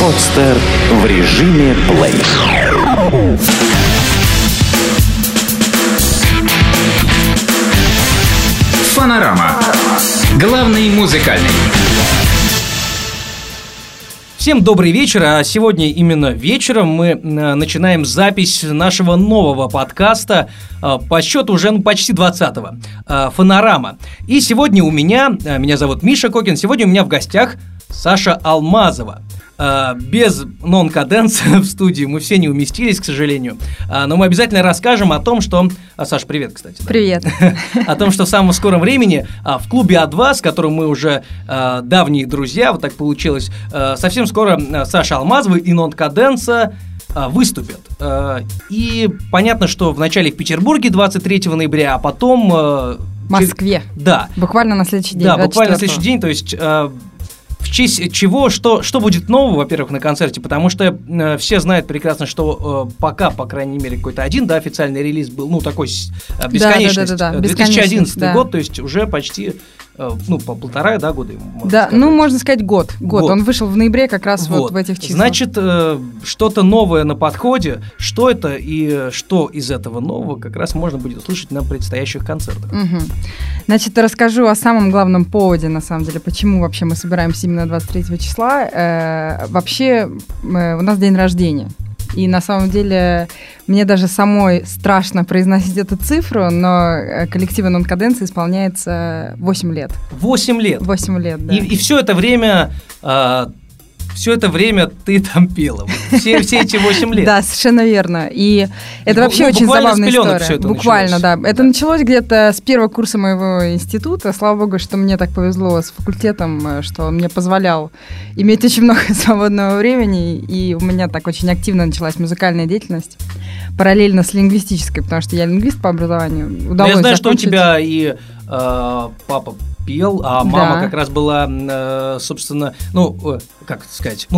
Подстер в режиме плей. Фонорама. Главный музыкальный. Всем добрый вечер, а сегодня именно вечером мы начинаем запись нашего нового подкаста, по счету уже почти 20-го, «Фонорама». И сегодня у меня зовут Миша Кокин, сегодня у меня в гостях Саша Алмазова. Без «Non Cadenza» в студии мы все не уместились, к сожалению. Но мы обязательно расскажем о том, что... Саш, привет, кстати. Привет. О том, что в самом скором времени в клубе А2, с которым мы уже давние друзья, вот так получилось, совсем скоро Саша Алмазова и «Non Cadenza» выступят. И понятно, что вначале в Петербурге 23 ноября, а потом... В Москве. Да. Буквально на следующий день. Да, буквально на следующий день, то есть... В честь чего, что будет нового, во-первых, на концерте, потому что все знают прекрасно, что пока, по крайней мере, какой-то один, да, официальный релиз был, ну, такой бесконечный, 2011 да. год, то есть уже почти, по полтора, да, года ему, можно сказать. Ну, можно сказать, год, он вышел в ноябре как раз вот в этих числах. Значит, что-то новое на подходе, что это и что из этого нового как раз можно будет услышать на предстоящих концертах. Угу. Значит, расскажу о самом главном поводе, на самом деле, почему вообще мы собираемся именно 23 числа. Вообще у нас день рождения. И на самом деле мне даже самой страшно произносить эту цифру, но коллективу «Non Cadenza» исполняется 8 лет. 8 лет? 8 лет, да. И все это время... Все это время ты там пела. Все эти 8 лет. Да, совершенно верно. И это вообще очень забавная история. Буквально, да. Это началось где-то с первого курса моего института. Слава богу, что мне так повезло с факультетом, что он мне позволял иметь очень много свободного времени. И у меня так очень активно началась музыкальная деятельность. Параллельно с лингвистической, потому что я лингвист по образованию. Я знаю, что у тебя и папа пел, а мама как раз была, собственно,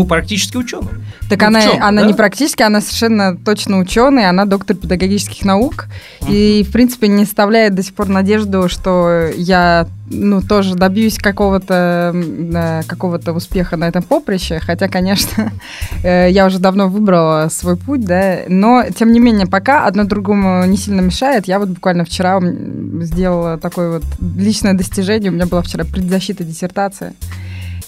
практически ученым. Так она не практически, она совершенно точно ученый, она доктор педагогических наук, и, в принципе, не оставляет до сих пор надежду, что я тоже добьюсь какого-то успеха на этом поприще, хотя, конечно, я уже давно выбрала свой путь, да, но, тем не менее, пока одно другому не сильно мешает. Я вот буквально вчера сделала такое вот личное достижение, у меня была вчера предзащита диссертации,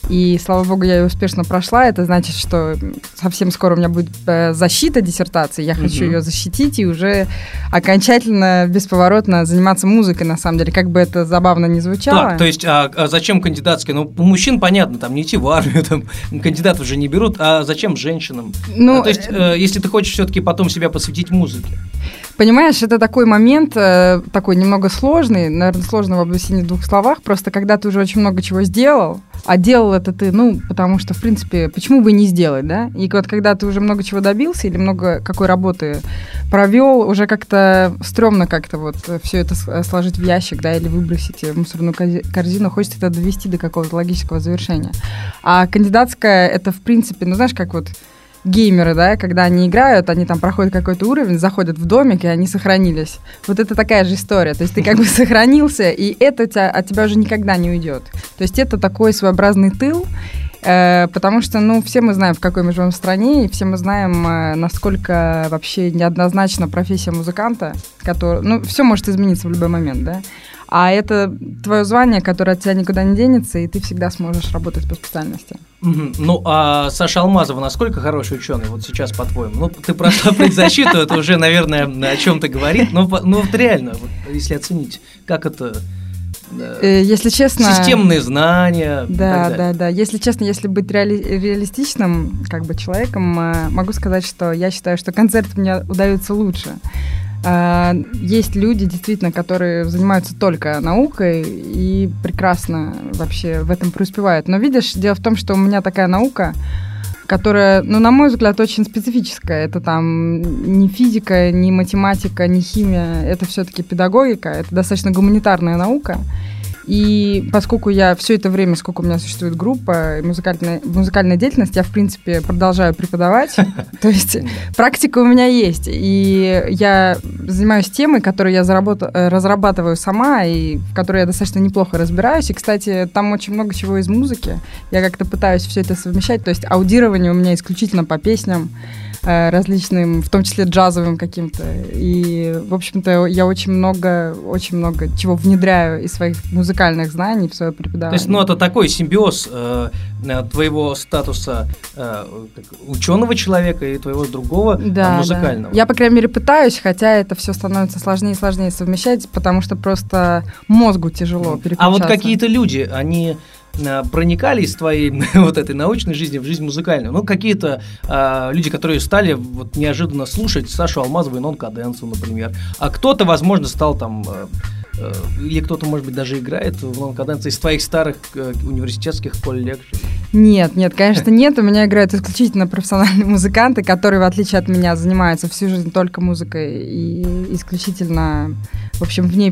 и, слава богу, я ее успешно прошла. Это значит, что совсем скоро у меня будет защита диссертации. Я хочу ее защитить и уже окончательно, бесповоротно заниматься музыкой, на самом деле. Как бы это забавно ни звучало. Так, то есть, а зачем кандидатские? У мужчин, понятно, там не идти в армию, там, кандидатов же не берут. А зачем женщинам? То есть, если ты хочешь все-таки потом себя посвятить музыке. Понимаешь, это такой момент, такой немного сложный, наверное, сложного в объяснении в двух словах, просто когда ты уже очень много чего сделал, а делал это ты, потому что, в принципе, почему бы не сделать, да? И вот когда ты уже много чего добился или много какой работы провел, уже как-то стрёмно как-то вот все это сложить в ящик, да, или выбросить в мусорную корзину, хочется это довести до какого-то логического завершения. А кандидатская, это, в принципе, знаешь, как вот... геймеры, да, когда они играют, они там проходят какой-то уровень, заходят в домик, и они сохранились. Вот это такая же история. То есть ты как бы сохранился, и это от тебя уже никогда не уйдет. То есть это такой своеобразный тыл, потому что, все мы знаем, в какой мы живем в стране, и все мы знаем, насколько вообще неоднозначна профессия музыканта, который, все может измениться в любой момент, да. А это твое звание, которое от тебя никуда не денется, и ты всегда сможешь работать по специальности. А Саша Алмазова насколько хороший ученый вот сейчас, по-твоему? Ты прошла предзащиту, это уже, наверное, о чем-то говорит, но вот реально, если оценить, как это... Если честно, системные знания. Да. Если честно, если быть реалистичным как бы человеком, могу сказать, что я считаю, что концерты мне удаются лучше. Есть люди, действительно, которые занимаются только наукой и прекрасно вообще в этом преуспевают. Но видишь, дело в том, что у меня такая наука, которая, на мой взгляд, очень специфическая. Это там не физика, не математика, не химия. Это все-таки педагогика. Это достаточно гуманитарная наука. И поскольку я все это время, сколько у меня существует группа и музыкальная деятельность, я, в принципе, продолжаю преподавать. То есть практика у меня есть. И я занимаюсь темой, которую я разрабатываю сама, и в которой я достаточно неплохо разбираюсь. И, кстати, там очень много чего из музыки. Я как-то пытаюсь все это совмещать. То есть аудирование у меня исключительно по песням различным, в том числе джазовым каким-то. И, в общем-то, я очень много чего внедряю из своих музыкальных знаний в свое преподавание. То есть, ну, это такой симбиоз твоего статуса ученого человека и твоего другого музыкального. Да. Я, по крайней мере, пытаюсь, хотя это все становится сложнее и сложнее совмещать, потому что просто мозгу тяжело переключаться. А вот какие-то люди, они проникали из твоей вот этой научной жизни в жизнь музыкальную? Ну, какие-то люди, которые стали вот неожиданно слушать Сашу Алмазову и «Non Cadenza», например. А кто-то, возможно, стал там... Или кто-то, может быть, даже играет в «Non Cadenza» из твоих старых университетских коллег? Нет, конечно, нет. У меня играют исключительно профессиональные музыканты, которые, в отличие от меня, занимаются всю жизнь только музыкой и исключительно, в общем, в ней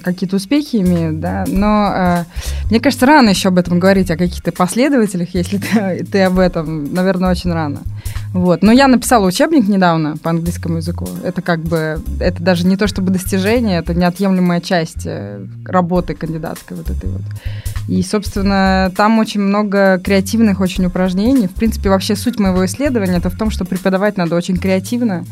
какие-то успехи имеют, да. Но мне кажется, рано еще об этом говорить, о каких-то последователях, если ты об этом, наверное, очень рано. Вот. Но я написала учебник недавно по английскому языку. Это как бы, это даже не то чтобы достижение, это неотъемлемая часть работы кандидатской вот этой вот. И, собственно, там очень много креативных очень упражнений. В принципе, вообще суть моего исследования это в том, что преподавать надо очень креативно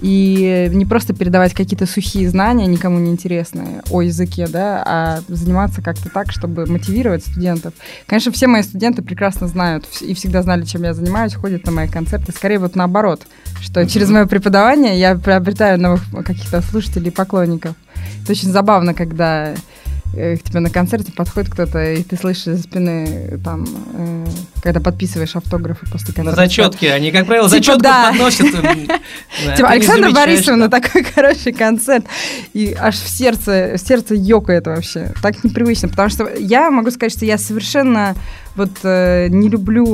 и не просто передавать какие-то сухие знания, никому не интересные, о языке, да, а заниматься как-то так, чтобы мотивировать студентов. Конечно, все мои студенты прекрасно знают и всегда знали, чем я занимаюсь, ходят на мои концерты. Скорее вот наоборот, что через мое преподавание я приобретаю новых каких-то слушателей и поклонников. Это очень забавно, когда к тебе на концерте подходит кто-то, и ты слышишь за спины, там, когда подписываешь автографы после концерта. На зачетке. Они, как правило, зачетку подносят. Типа, Александра Борисовна, такой хороший концерт. И аж в сердце ёкает вообще. Так непривычно. Потому что я могу сказать, что я совершенно не люблю,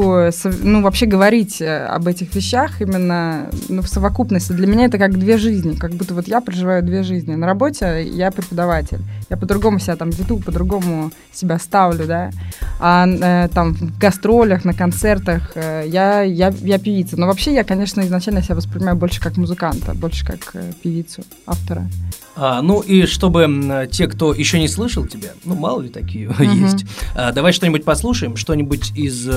вообще говорить об этих вещах именно, в совокупности. Для меня это как две жизни, как будто я проживаю две жизни. На работе я преподаватель, я по-другому себя там веду, по-другому себя ставлю, да. А там в гастролях, на концертах я певица. Но вообще я, конечно, изначально себя воспринимаю больше как музыканта, больше как певицу, автора. Ну и чтобы те, кто еще не слышал тебя, мало ли такие есть, давай что-нибудь послушаем, что-нибудь из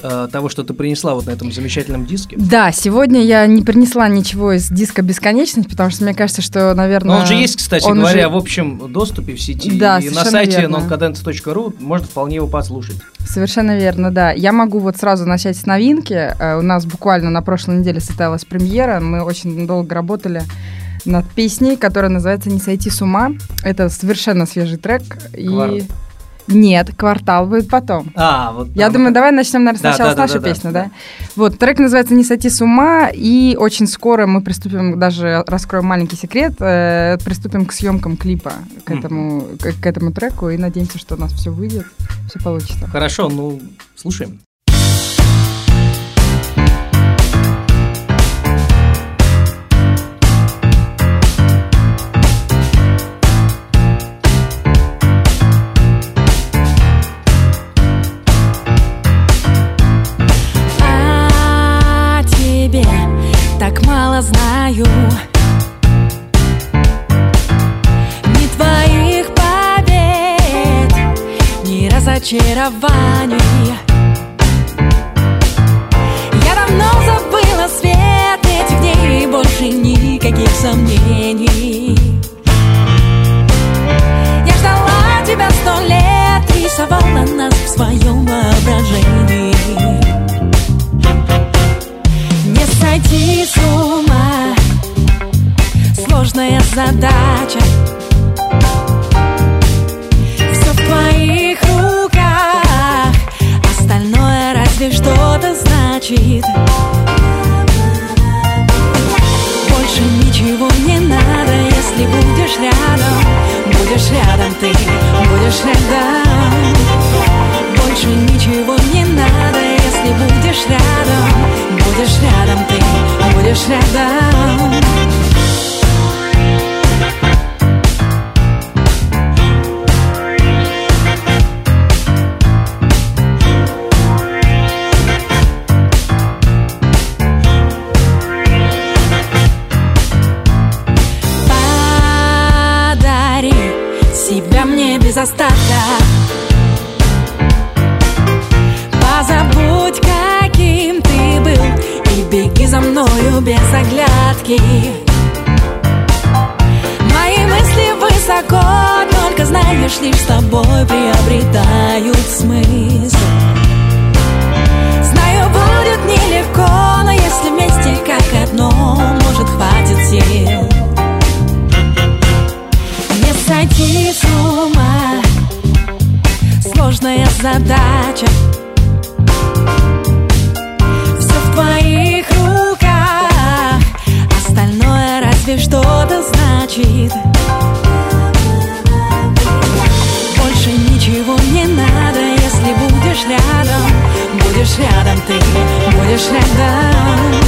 того, что ты принесла вот на этом замечательном диске. Да, сегодня я не принесла ничего из диска «Бесконечность», потому что мне кажется, что, наверное... Но он же есть, кстати говоря, в общем доступе в сети, да, и на сайте noncadenza.ru можно вполне его послушать. Совершенно верно, да. Я могу сразу начать с новинки. У нас буквально на прошлой неделе состоялась премьера, мы очень долго работали над песней, которая называется «Не сойти с ума». Это совершенно свежий трек. И... Нет, «Квартал» будет потом. Я думаю, давай начнем, наверное, сначала с нашей песни, да? Вот, трек называется «Не сойти с ума», и очень скоро мы приступим, даже раскроем маленький секрет, приступим к съемкам клипа к этому треку, и надеемся, что у нас все выйдет, все получится. Хорошо, слушаем. Знаю, ни твоих побед, ни разочарований. Я давно забыла свет этих дней, и больше никаких сомнений. Я ждала тебя 100 лет, рисовала нас в своем воображении. Не сойти с ума, сложная задача. Все в твоих руках, остальное разве что-то значит. Больше ничего не надо, если будешь рядом ты, будешь рядом. Больше ничего не надо, если будешь рядом ты, будешь рядом. лепестки. Мои мысли высоко, только знаешь, лишь с тобой приобретают смысл. Знаю, будет нелегко, но если вместе как одно, может, хватит сил. Не сойти с ума, сложная задача. В твоих руках остальное разве что-то значит. Больше ничего не надо, если будешь рядом ты, будешь рядом.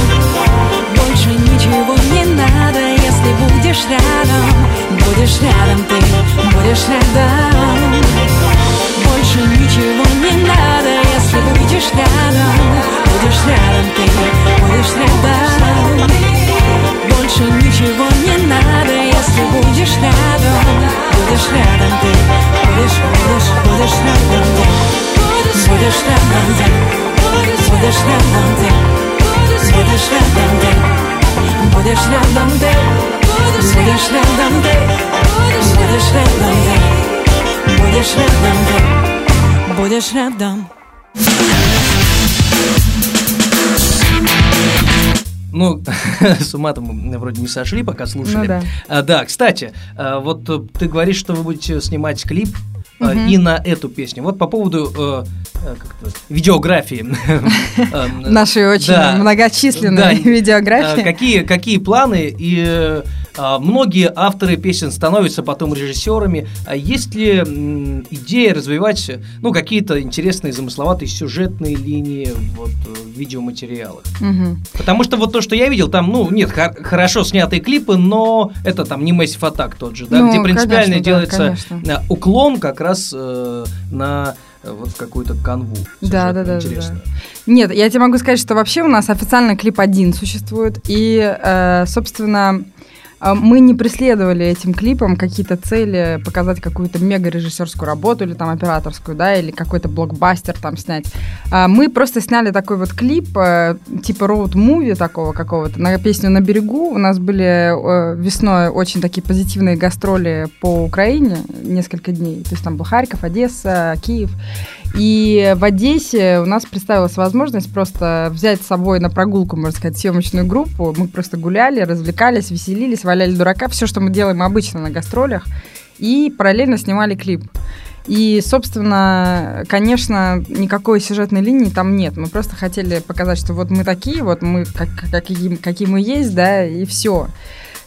Больше ничего не надо, если будешь рядом ты, будешь рядом. Больше ничего не надо, если будешь рядом. Будешь рядом ты, будешь рядом. Больше ничего не надо, если будешь рядом ты, будешь рядом ты, будешь рядом ты, будешь рядом ты, будешь рядом ты, будешь рядом ты, будешь рядом ты, будешь рядом ты, будешь рядом ты, будешь рядом. Ну, с ума-то мы вроде не сошли, пока слушали. Ну, да. Да, кстати, вот ты говоришь, что вы будете снимать клип и на эту песню. Вот по поводу видеографии. Нашей очень многочисленной видеографии. Какие планы и... Многие авторы песен становятся потом режиссерами. Есть ли идея развивать, ну, какие-то интересные, замысловатые сюжетные линии вот, в видеоматериалах? Угу. Потому что вот то, что я видел, там, ну, нет, хорошо снятые клипы, но это там не Massive Attack тот же, да, ну, где принципиально делается уклон как раз на... вот какую-то канву. Да. Нет, я тебе могу сказать, что вообще у нас официально клип один существует, и, собственно, мы не преследовали этим клипом какие-то цели, показать какую-то мега-режиссерскую работу или там операторскую, да, или какой-то блокбастер там снять. Мы просто сняли такой вот клип, типа роуд-муви такого какого-то, на песню «На берегу». У нас были весной очень такие позитивные гастроли по Украине, несколько дней. То есть там был Харьков, Одесса, Киев. И в Одессе у нас представилась возможность просто взять с собой на прогулку, можно сказать, съемочную группу. Мы просто гуляли, развлекались, веселились, валяли дурака. Все, что мы делаем обычно на гастролях. И параллельно снимали клип. И, собственно, конечно, никакой сюжетной линии там нет. Мы просто хотели показать, что вот мы такие, вот мы какие мы есть, да, и все.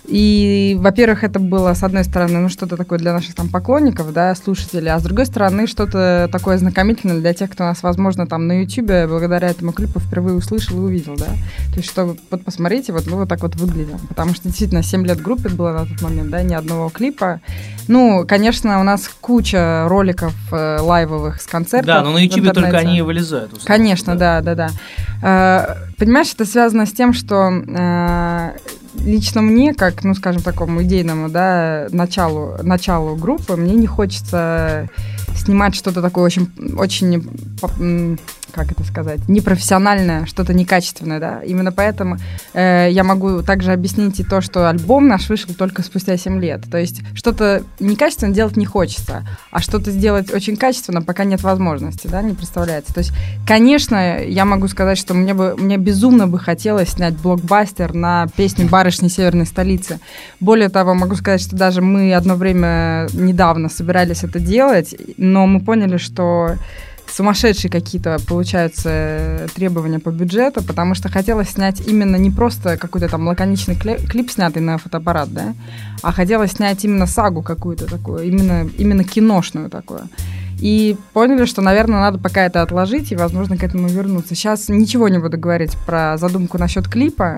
И, во-первых, это было, с одной стороны, ну, что-то такое для наших там поклонников, да, слушателей, а с другой стороны, что-то такое ознакомительное для тех, кто нас, возможно, там на Ютубе благодаря этому клипу впервые услышал и увидел, да. То есть, что вот посмотрите, вот мы вот так вот выглядим. Потому что, действительно, 7 лет группе было на тот момент, да, ни одного клипа. Ну, конечно, у нас куча роликов лайвовых с концертов. Да, но на Ютубе только они и вылезают. Конечно, да. Понимаешь, это связано с тем, что... Лично мне, как, ну, скажем, такому идейному, да, началу группы, мне не хочется снимать что-то такое очень, как это сказать, непрофессиональное, что-то некачественное, да. Именно поэтому я могу также объяснить и то, что альбом наш вышел только спустя 7 лет. То есть что-то некачественно делать не хочется, а что-то сделать очень качественно пока нет возможности, да, не представляется. То есть, конечно, я могу сказать, что мне безумно бы хотелось снять блокбастер на песню «Барышни северной столицы». Более того, могу сказать, что даже мы одно время недавно собирались это делать, но мы поняли, что сумасшедшие какие-то получаются требования по бюджету, потому что хотелось снять именно не просто какой-то там лаконичный клип, снятый на фотоаппарат, да, а хотелось снять именно сагу какую-то такую, именно киношную такую. И поняли, что, наверное, надо пока это отложить и, возможно, к этому вернуться. Сейчас ничего не буду говорить про задумку насчет клипа,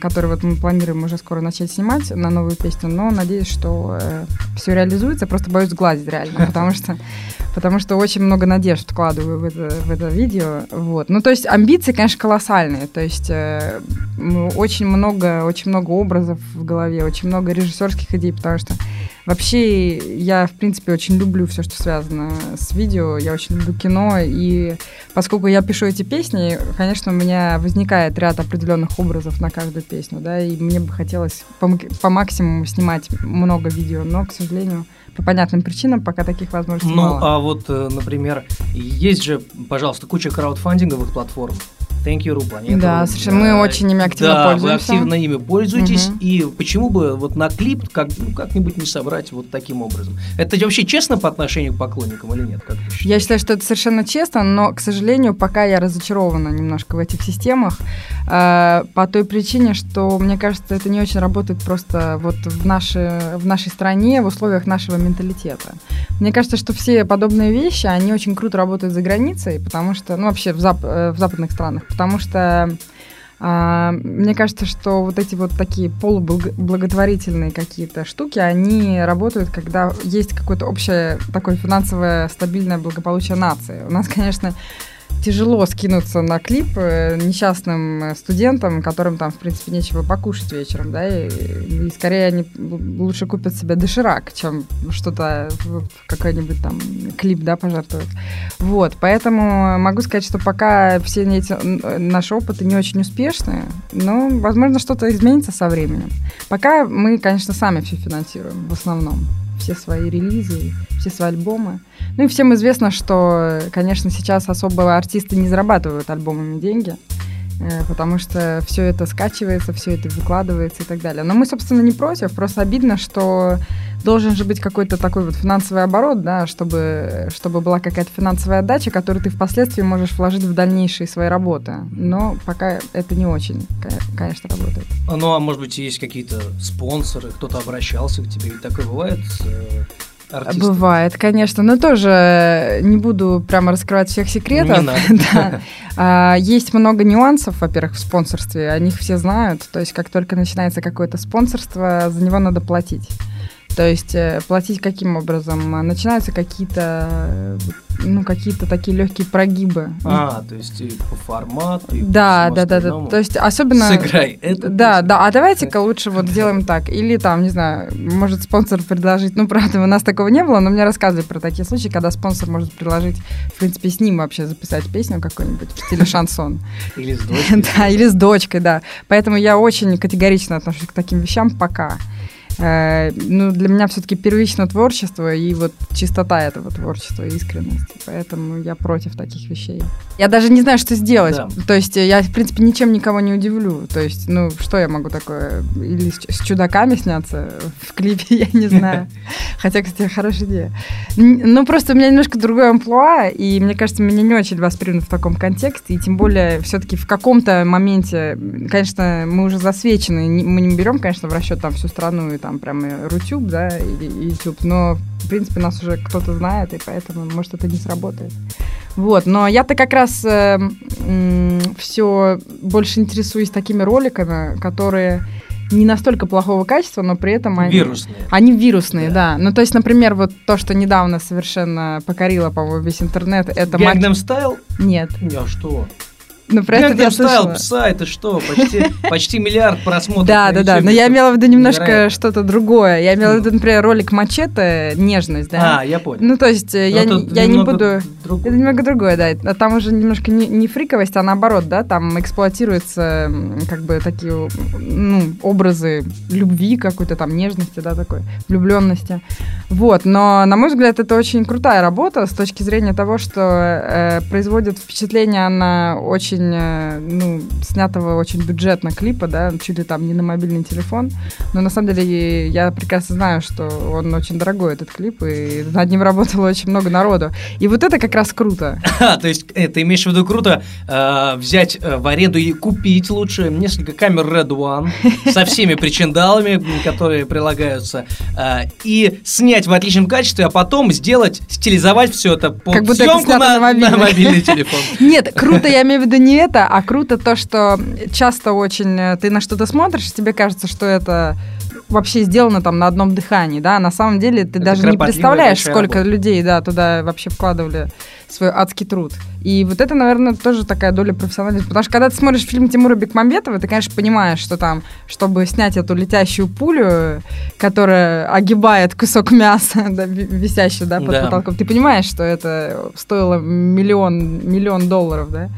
который вот мы планируем уже скоро начать снимать на новую песню, но надеюсь, что все реализуется. Просто боюсь сглазить реально, потому что очень много надежд вкладываю в это видео. Вот. Ну, то есть амбиции, конечно, колоссальные. То есть очень много образов в голове, очень много режиссерских идей, потому что Вообще, я, в принципе, очень люблю все, что связано с видео, я очень люблю кино, и поскольку я пишу эти песни, конечно, у меня возникает ряд определенных образов на каждую песню, да, и мне бы хотелось по максимуму снимать много видео, но, к сожалению, по понятным причинам пока таких возможностей мало. Ну, а вот, например, есть же, пожалуйста, куча краудфандинговых платформ. Thank.ru, они да, совершенно. Мы очень ими активно пользуемся. Да, вы активно ими пользуетесь. Угу. И почему бы вот на клип как-нибудь не собрать вот таким образом? Это вообще честно по отношению к поклонникам или нет? Как ты считаешь? Я считаю, что это совершенно честно, но, к сожалению, пока я разочарована немножко в этих системах по той причине, что, мне кажется, это не очень работает просто вот в нашей стране, в условиях нашего менталитета. Мне кажется, что все подобные вещи, они очень круто работают за границей, потому что, ну, вообще в западных странах, потому что мне кажется, что вот эти вот такие полублаготворительные какие-то штуки, они работают, когда есть какое-то общее такое финансовое стабильное благополучие нации. У нас, конечно, тяжело скинуться на клип несчастным студентам, которым там, в принципе, нечего покушать вечером, да, и скорее они лучше купят себе доширак, чем что-то, какой-нибудь там клип, да, пожертвуют. Вот, поэтому могу сказать, что пока все эти наши опыты не очень успешны, но, возможно, что-то изменится со временем. Пока мы, конечно, сами все финансируем в основном. Все свои релизы, все свои альбомы. Ну и всем известно, что, конечно, сейчас особо артисты не зарабатывают альбомами деньги, потому что все это скачивается, все это выкладывается и так далее. Но мы, собственно, не против, просто обидно, что должен же быть какой-то такой вот финансовый оборот, да, чтобы была какая-то финансовая отдача, которую ты впоследствии можешь вложить в дальнейшие свои работы. Но пока это не очень, конечно, работает. Ну, а может быть, есть какие-то спонсоры, кто-то обращался к тебе, ведь такое бывает? Артистов. Бывает, конечно, но тоже не буду прямо раскрывать всех секретов. Есть много нюансов, во-первых, в спонсорстве, о них все знают, то есть как только начинается какое-то спонсорство, за него надо платить. То есть платить каким образом? Начинаются какие-то, ну, какие-то такие легкие прогибы. То есть и по формату, и по всему остальному. То есть особенно... Сыграй это. Да, а давайте-ка лучше вот сделаем так. Или там, не знаю, может спонсор предложить... Ну, правда, у нас такого не было, но мне рассказывали про такие случаи, когда спонсор может предложить, в принципе, с ним вообще записать песню какую-нибудь в стиле шансон. Или с дочкой. Да, или с дочкой, да. Поэтому я очень категорично отношусь к таким вещам пока. Ну, для меня все-таки первично творчество и вот чистота этого творчества, искренность. Поэтому я против таких вещей. Я даже не знаю, что сделать. Да. То есть я, в принципе, ничем никого не удивлю. То есть, ну, что я могу такое? Или с чудаками сняться в клипе, я не знаю. Хотя, кстати, хорошая идея. Ну, просто у меня немножко другое амплуа, и, мне кажется, меня не очень воспримут в таком контексте, и тем более все-таки в каком-то моменте, конечно, мы уже засвечены, мы не берем, конечно, в расчет там всю страну и там прямо Рутюб, да, или YouTube, но, в принципе, нас уже кто-то знает, и поэтому, может, это не сработает. Вот, но я-то как раз все больше интересуюсь такими роликами, которые не настолько плохого качества, но при этом они... Вирусные. Они вирусные, да. Ну, то есть, например, вот то, что недавно совершенно покорило, по-моему, весь интернет, это... Gangnam Style? Нет. Не, а что? Ну, про это я слышала. Пса, это что? Почти миллиард просмотров. Да, но я имела в виду немножко что-то другое. Я имела в виду, например, ролик Мачете «Нежность», да? Я понял. Ну, то есть, я не буду... Это немного другое, да. Там уже немножко не фриковость, а наоборот, да, там эксплуатируются как бы такие, ну, образы любви какой-то, там, нежности, да, такой, влюбленности. Вот, но, на мой взгляд, это очень крутая работа с точки зрения того, что производит впечатление на очень, ну, снятого очень бюджетно клипа, да, чуть ли там не на мобильный телефон, но на самом деле я прекрасно знаю, что он очень дорогой, этот клип, и над ним работало очень много народу, и вот это как раз круто. То есть ты имеешь в виду круто взять в аренду и купить лучше несколько камер Red One со всеми причиндалами, которые прилагаются, и снять в отличном качестве, а потом сделать, стилизовать все это под съемку на мобильный телефон. Нет, круто, я имею в виду не это, а круто то, что часто очень ты на что-то смотришь, тебе кажется, что это вообще сделано там на одном дыхании, да, на самом деле ты даже не представляешь, сколько людей, да, туда вообще вкладывали свой адский труд. И вот это, наверное, тоже такая доля профессионализма. Потому что когда ты смотришь фильм Тимура Бекмамбетова, ты, конечно, понимаешь, что там, чтобы снять эту летящую пулю, которая огибает кусок мяса, да, висящий, да, под потолком, ты понимаешь, что это стоило миллион долларов, да?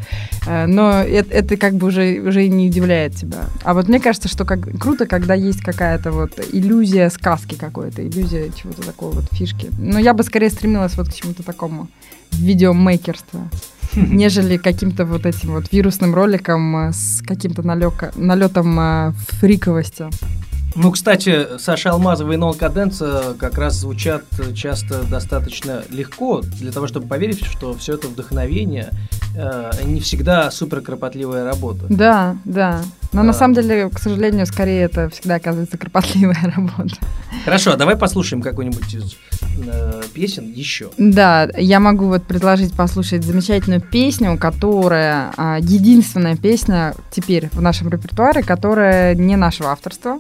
Но это как бы уже не удивляет тебя. А вот мне кажется, что круто, когда есть какая-то вот иллюзия сказки какой-то, иллюзия чего-то такого вот, фишки. Но я бы скорее стремилась вот к чему-то такому видеомейкерству, нежели каким-то вот этим вот вирусным роликом с каким-то налетом фриковости. Ну, кстати, Саша Алмазова и Non Cadenza как раз звучат часто достаточно легко, для того, чтобы поверить, что все это вдохновение, не всегда суперкропотливая работа. Да, да. Но на самом деле, к сожалению, скорее это всегда оказывается кропотливая работа. Хорошо, а давай послушаем какую-нибудь из песен еще. Да, я могу вот предложить послушать замечательную песню, которая единственная песня теперь в нашем репертуаре, которая не нашего авторства.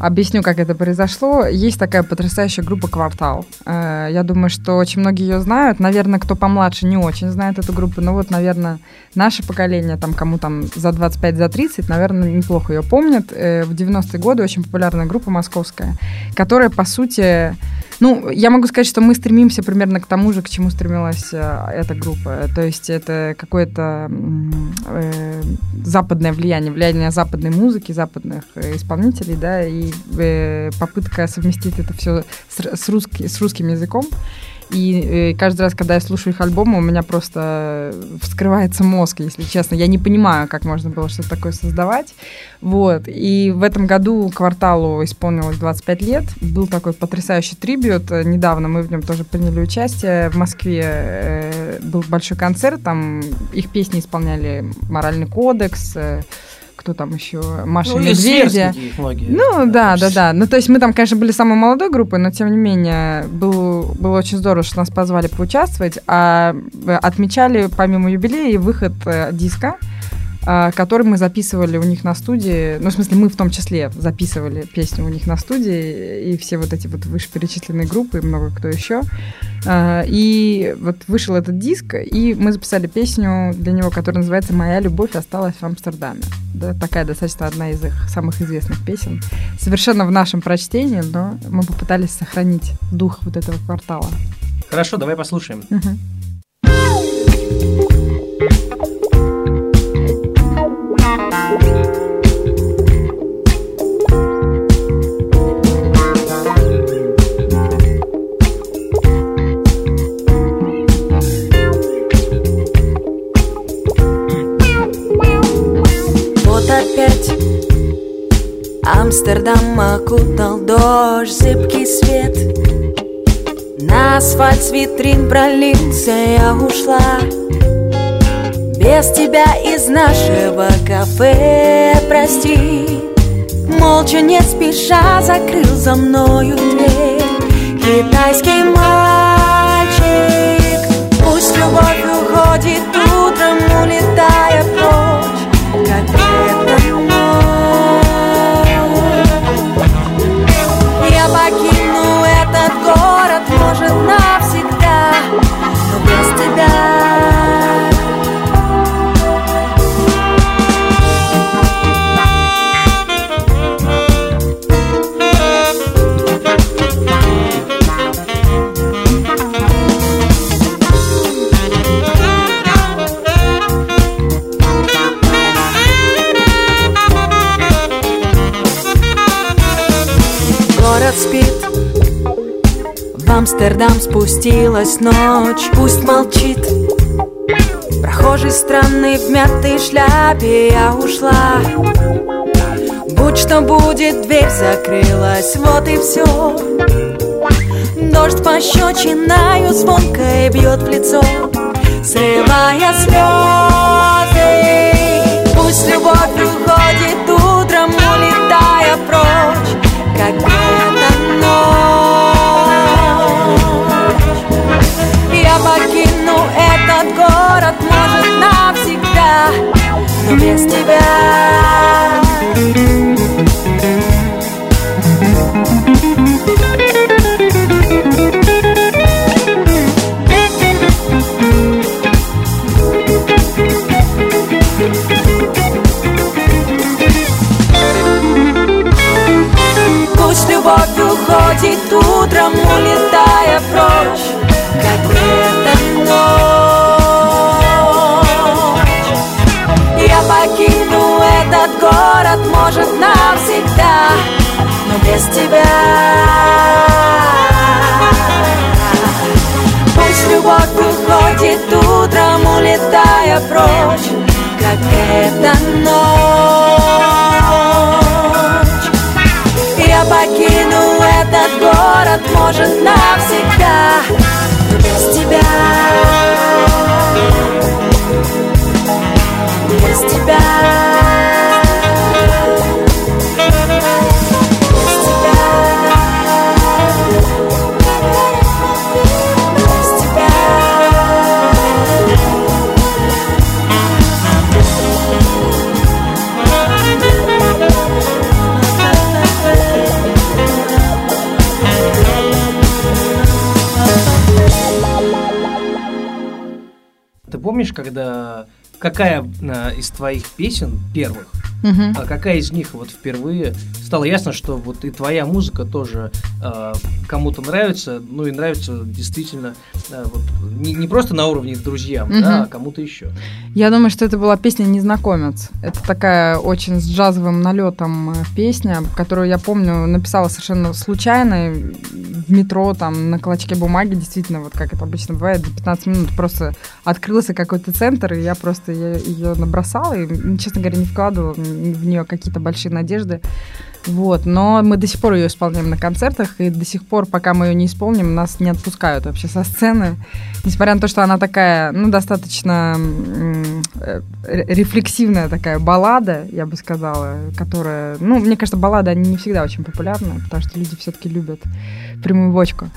Объясню, как это произошло. Есть такая потрясающая группа «Квартал». Я думаю, что очень многие ее знают. Наверное, кто помладше, не очень знает эту группу. Но вот, наверное, наше поколение, там, кому там за 25, за 30, наверное, неплохо ее помнят. В 90-е годы очень популярная группа московская, которая, по сути... Ну, я могу сказать, что мы стремимся примерно к тому же, к чему стремилась эта группа. То есть это какое-то западное влияние западной музыки, западных исполнителей, да, и попытка совместить это все с русским языком. И каждый раз, когда я слушаю их альбомы, у меня просто вскрывается мозг, если честно. Я не понимаю, как можно было что-то такое создавать. Вот. И в этом году «Кварталу» исполнилось 25 лет. Был такой потрясающий трибьют. Недавно мы в нем тоже приняли участие. В Москве был большой концерт. Там их песни исполняли «Моральный кодекс», кто там еще, Маша и Медведя. Ну, да. Ну, то есть мы там, конечно, были самой молодой группой, но, тем не менее, было очень здорово, что нас позвали поучаствовать. А отмечали, помимо юбилея, выход диска, который мы записывали у них на студии. Ну, в смысле, мы в том числе записывали песню у них на студии, и все вот эти вот вышеперечисленные группы, и много кто еще. И вот вышел этот диск, и мы записали песню для него, которая называется «Моя любовь осталась в Амстердаме». Да, такая достаточно одна из их самых известных песен. Совершенно в нашем прочтении, но мы попытались сохранить дух вот этого «Квартала». Хорошо, давай послушаем. Амстердам окутал дождь, зыбкий свет. На асфальт с витрин пролился, я ушла без тебя из нашего кафе, прости. Молча, не спеша, закрыл за мною дверь китайский мальчик. Пусть любовь уходит утром, улетая прочь, как ветром. Покину этот город, может, навсегда, но без тебя. Спит. В Амстердам спустилась ночь, пусть молчит. Прохожий странный в мятой шляпе, я ушла. Будь что будет, дверь закрылась, вот и все. Дождь пощечинаю звонко и бьет в лицо, срывая слезы. Пусть любовь уходит утром, улетая прочь, как эта ночь. Я покину этот город, может, навсегда, но без тебя. Летит утром, улетая прочь, как это ночь. Я покину этот город, может, навсегда, но без тебя. Пусть любовь уходит утром, улетая прочь, как это ночь. Я покину этот город, может, навсегда, но без тебя. Без тебя. Помнишь, когда какая из твоих песен первых, а какая из них вот впервые стало ясно, что вот и твоя музыка тоже кому-то нравится, ну и нравится действительно вот, не просто на уровне друзьям, да, а кому-то еще. Я думаю, что это была песня «Незнакомец». Это такая очень с джазовым налетом песня, которую я помню написала совершенно случайно в метро, там на клочке бумаги, действительно, вот как это обычно бывает, за 15 минут просто открылся какой-то центр, и я просто ее набросала, и, честно говоря, не вкладывала в нее какие-то большие надежды. Вот, но мы до сих пор ее исполняем на концертах, и до сих пор, пока мы ее не исполним, нас не отпускают вообще со сцены. Несмотря на то, что она такая, ну, достаточно рефлексивная такая баллада, я бы сказала, которая... Ну, мне кажется, баллады, они не всегда очень популярны, потому что люди все-таки любят прямую бочку.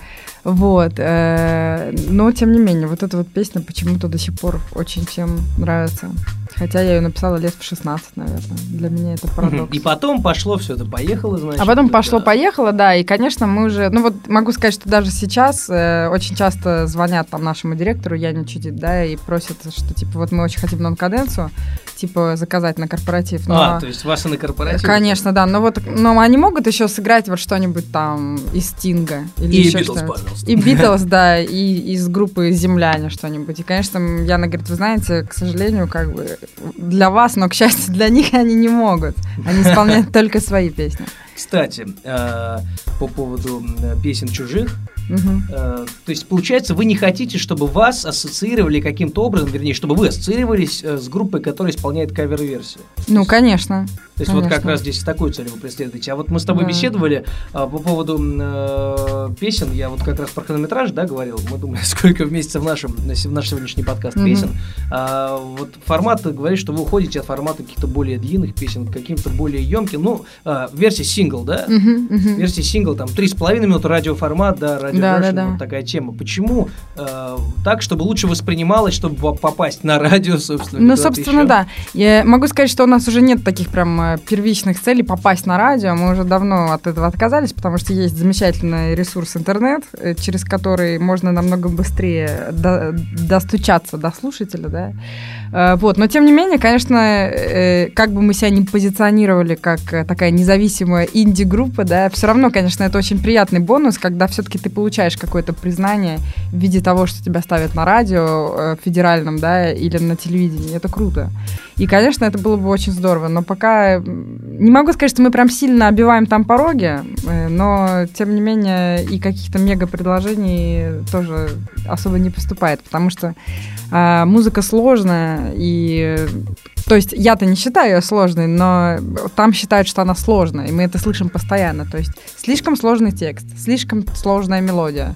Вот, но, тем не менее, вот эта вот песня почему-то до сих пор очень всем нравится. Хотя я ее написала лет в 16, наверное. Для меня это парадокс. И потом пошло все это, поехало, значит. А потом пошло-поехало, да, и, конечно, мы уже... Ну, вот могу сказать, что даже сейчас очень часто звонят там нашему директору Яне Чудит, да, и просят, что, типа, вот мы очень хотим «Non Cadenza», типа, заказать на корпоратив. Но... А, то есть вас и на корпоратив? Конечно, да, но вот, но они могут еще сыграть вот что-нибудь там из «Стинга» или и еще «Битлз», пожалуйста. И «Битлз», да, и из группы «Земляне» что-нибудь. И, конечно, Яна говорит, вы знаете, к сожалению, как бы для вас, но, к счастью, для них они не могут. Они исполняют только свои песни. Кстати, по поводу песен чужих, то есть, получается, вы не хотите, чтобы вас ассоциировали каким-то образом, вернее, чтобы вы ассоциировались с группой, которая исполняет кавер-версии. Ну, конечно. То есть, конечно. Вот как раз здесь такую цель вы преследуете. А вот мы с тобой беседовали по поводу песен, я вот как раз про хронометраж, да, говорил, мы думали, сколько в месяц в наш сегодняшний подкаст песен. Вот формат, говорит, что вы уходите от формата каких-то более длинных песен, каким-то более емким, ну, версия сингл, да? Версия сингл, там, 3,5 минуты, радиоформат, да, радиоверсия, да, вот такая тема. Почему так, чтобы лучше воспринималось, чтобы попасть на радио, собственно? Ну, собственно, да. Я могу сказать, что у нас уже нет таких прям первичных целей попасть на радио. Мы уже давно от этого отказались, потому что есть замечательный ресурс интернет, через который можно намного быстрее достучаться до слушателя, да. Вот. Но, тем не менее, конечно, как бы мы себя не позиционировали как такая независимая инди-группа, да, все равно, конечно, это очень приятный бонус, когда все-таки ты получаешь какое-то признание в виде того, что тебя ставят на радио федеральном, да, или на телевидении. Это круто. И, конечно, это было бы очень здорово. Но пока... Не могу сказать, что мы прям сильно оббиваем там пороги, но, тем не менее, и каких-то мега-предложений тоже особо не поступает, потому что музыка сложная, и... То есть я-то не считаю ее сложной, но там считают, что она сложная, и мы это слышим постоянно. То есть слишком сложный текст, слишком сложная мелодия.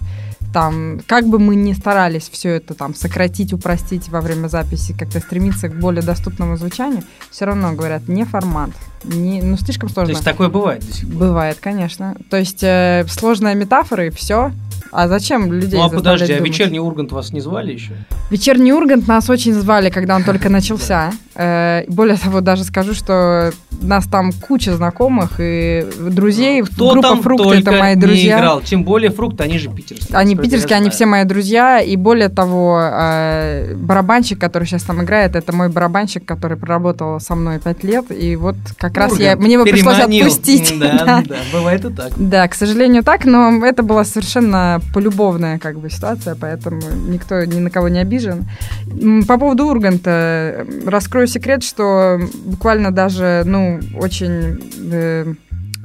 Там, как бы мы ни старались все это там сократить, упростить во время записи, как-то стремиться к более доступному звучанию, все равно, говорят, не формат. Не, ну, слишком сложно. То есть такое бывает до сих пор? Бывает, конечно. То есть сложная метафора и все. А зачем людей заставлять думать? Подожди, а «Вечерний Ургант» вас не звали еще? «Вечерний Ургант» нас очень звали, когда он только начался. Более того, даже скажу, что нас там куча знакомых и друзей. Группа «Фрукты» — это мои друзья. Играл. Тем более «Фрукты», они же питерские. Они питерские, они все мои друзья. И более того, барабанщик, который сейчас там играет, это мой барабанщик, который проработал со мной 5 лет. И вот как раз мне его пришлось отпустить. Да, бывает и так. Да, к сожалению, так, но это была совершенно полюбовная как бы ситуация, поэтому никто ни на кого не обижен. По поводу Урганта раскрою секрет, что буквально даже, очень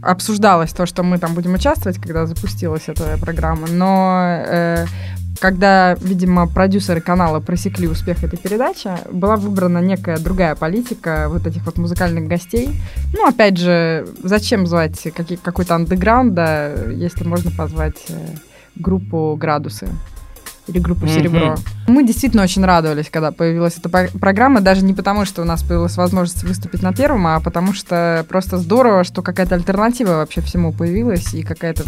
обсуждалось то, что мы там будем участвовать, когда запустилась эта программа, но когда, видимо, продюсеры канала просекли успех этой передачи, была выбрана некая другая политика вот этих вот музыкальных гостей. Опять же, зачем звать какой-то андеграунд, да, если можно позвать группу «Градусы» или группу «Серебро». Мы действительно очень радовались, когда появилась эта программа, даже не потому, что у нас появилась возможность выступить на первом, а потому что просто здорово, что какая-то альтернатива вообще всему появилась, и какая-то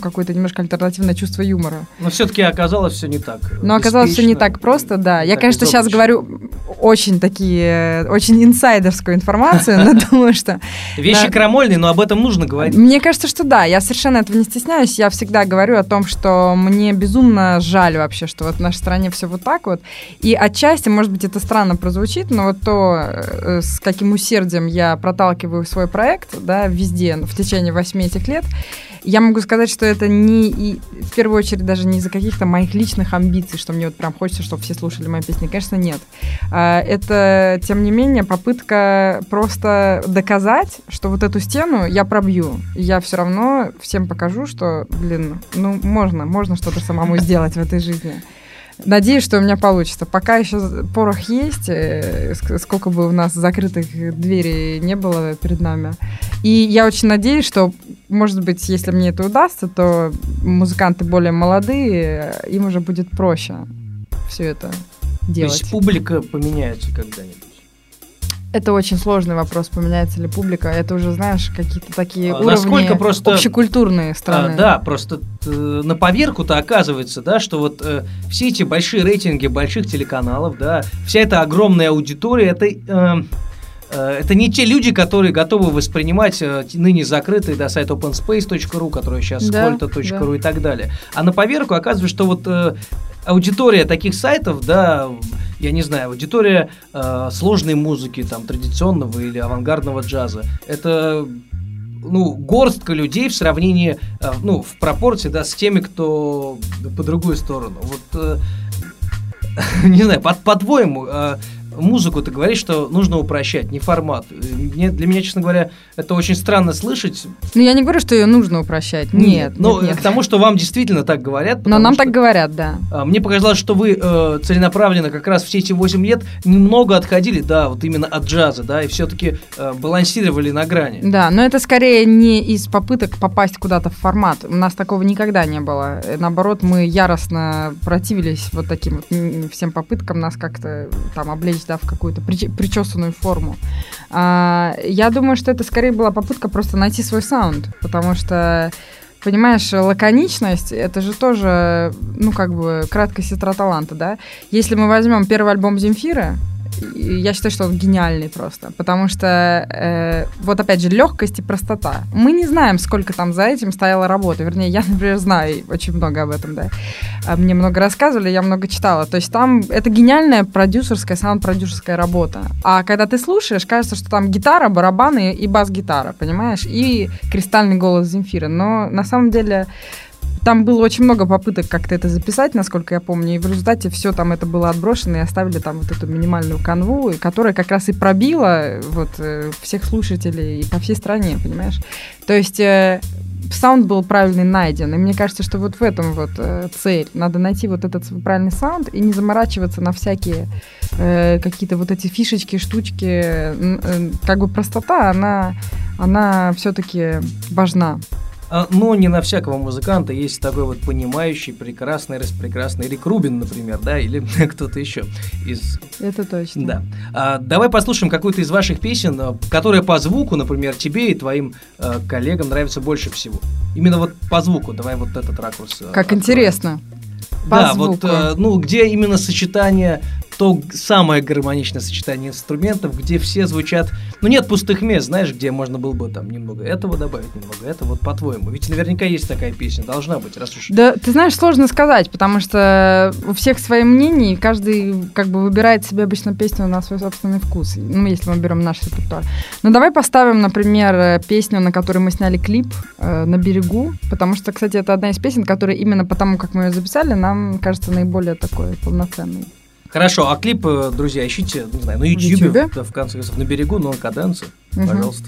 какое-то немножко альтернативное чувство юмора. Но все-таки оказалось все не так. Но оказалось все не так просто, да. Я, конечно, сейчас говорю очень инсайдерскую информацию, но думаю, что... Вещи крамольные, но об этом нужно говорить. Мне кажется, что да, я совершенно этого не стесняюсь, я всегда говорю о том, что мне безумно жаль вообще, что вот в нашей стране все вот так вот. И отчасти, может быть, это странно прозвучит, но вот то, с каким усердием я проталкиваю свой проект, да, везде, в течение 8 этих лет, я могу сказать, что это в первую очередь даже не из-за каких-то моих личных амбиций, что мне вот прям хочется, чтобы все слушали мои песни. Конечно, нет. Это, тем не менее, попытка просто доказать, что вот эту стену я пробью. Я все равно всем покажу, что, можно что-то самому сделать в этой жизни. Надеюсь, что у меня получится. Пока еще порох есть, сколько бы у нас закрытых дверей не было перед нами. И я очень надеюсь, что, может быть, если мне это удастся, то музыканты более молодые, им уже будет проще все это делать. То есть публика поменяется когда-нибудь? Это очень сложный вопрос, поменяется ли публика. Это уже, знаешь, какие-то такие уровни общекультурные страны. Да, просто на поверку-то оказывается, да, что вот все эти большие рейтинги больших телеканалов, да, вся эта огромная аудитория, это не те люди, которые готовы воспринимать ныне закрытый сайт openspace.ru, который сейчас skolta.ru и так далее. А на поверку оказывается, что вот аудитория таких сайтов, да, я не знаю, аудитория сложной музыки, там, традиционного или авангардного джаза, это... горстка людей в сравнении, в пропорции, да, с теми, кто по другую сторону. Вот, не знаю, по-твоему, музыку ты говоришь, что нужно упрощать, не формат. Для меня, честно говоря, это очень странно слышать. Я не говорю, что ее нужно упрощать. Нет. К тому, что вам действительно так говорят. Но нам так говорят, да. Мне показалось, что вы целенаправленно как раз все эти 8 лет немного отходили, да, вот именно от джаза, да, и все-таки балансировали на грани. Да, но это скорее не из попыток попасть куда-то в формат. У нас такого никогда не было. Наоборот, мы яростно противились вот таким вот всем попыткам нас как-то там облечь, да, в какую-то причесанную форму. Я думаю, что это скорее была попытка просто найти свой саунд, потому что, понимаешь, лаконичность — это же тоже, краткая сестра таланта, да? Если мы возьмем первый альбом Земфиры, я считаю, что он гениальный просто, потому что опять же легкость и простота. Мы не знаем, сколько там за этим стояла работа. Вернее, я, например, знаю очень много об этом, да. Мне много рассказывали, я много читала. То есть там это гениальная продюсерская, саунд-продюсерская работа. А когда ты слушаешь, кажется, что там гитара, барабаны и бас-гитара, понимаешь, и кристальный голос Земфиры. Но на самом деле там было очень много попыток как-то это записать, насколько я помню, и в результате все там это было отброшено, и оставили там вот эту минимальную канву, которая как раз и пробила вот всех слушателей и по всей стране, понимаешь? То есть саунд был правильный найден, и мне кажется, что вот в этом вот цель. Надо найти вот этот свой правильный саунд и не заморачиваться на всякие какие-то вот эти фишечки, штучки. Простота, она все-таки важна. Но не на всякого музыканта есть такой вот понимающий, прекрасный Рик Рубин, например, да, или кто-то еще из... Это точно. Да. Давай послушаем какую-то из ваших песен, которая по звуку, например, тебе и твоим коллегам нравится больше всего. Именно вот по звуку. Давай вот этот ракурс. Как интересно. Да, звуку. Вот, ну, где именно сочетание, то самое гармоничное сочетание инструментов, где все звучат, ну, нет пустых мест, знаешь, где можно было бы там немного этого добавить, немного этого, вот по-твоему. Ведь наверняка есть такая песня, должна быть, раз уж... Да, ты знаешь, сложно сказать, потому что у всех свои мнения, и каждый как бы выбирает себе обычно песню на свой собственный вкус, ну, если мы берем наш репертуар. Ну, давай поставим, например, песню, на которой мы сняли клип, «На берегу», потому что, кстати, это одна из песен, которая именно потому, как мы ее записали, нам кажется наиболее такой полноценной. Хорошо, а клип, друзья, ищите, не знаю, на Ютьюбе, в конце концов, «На берегу», «Нон Каденца», пожалуйста.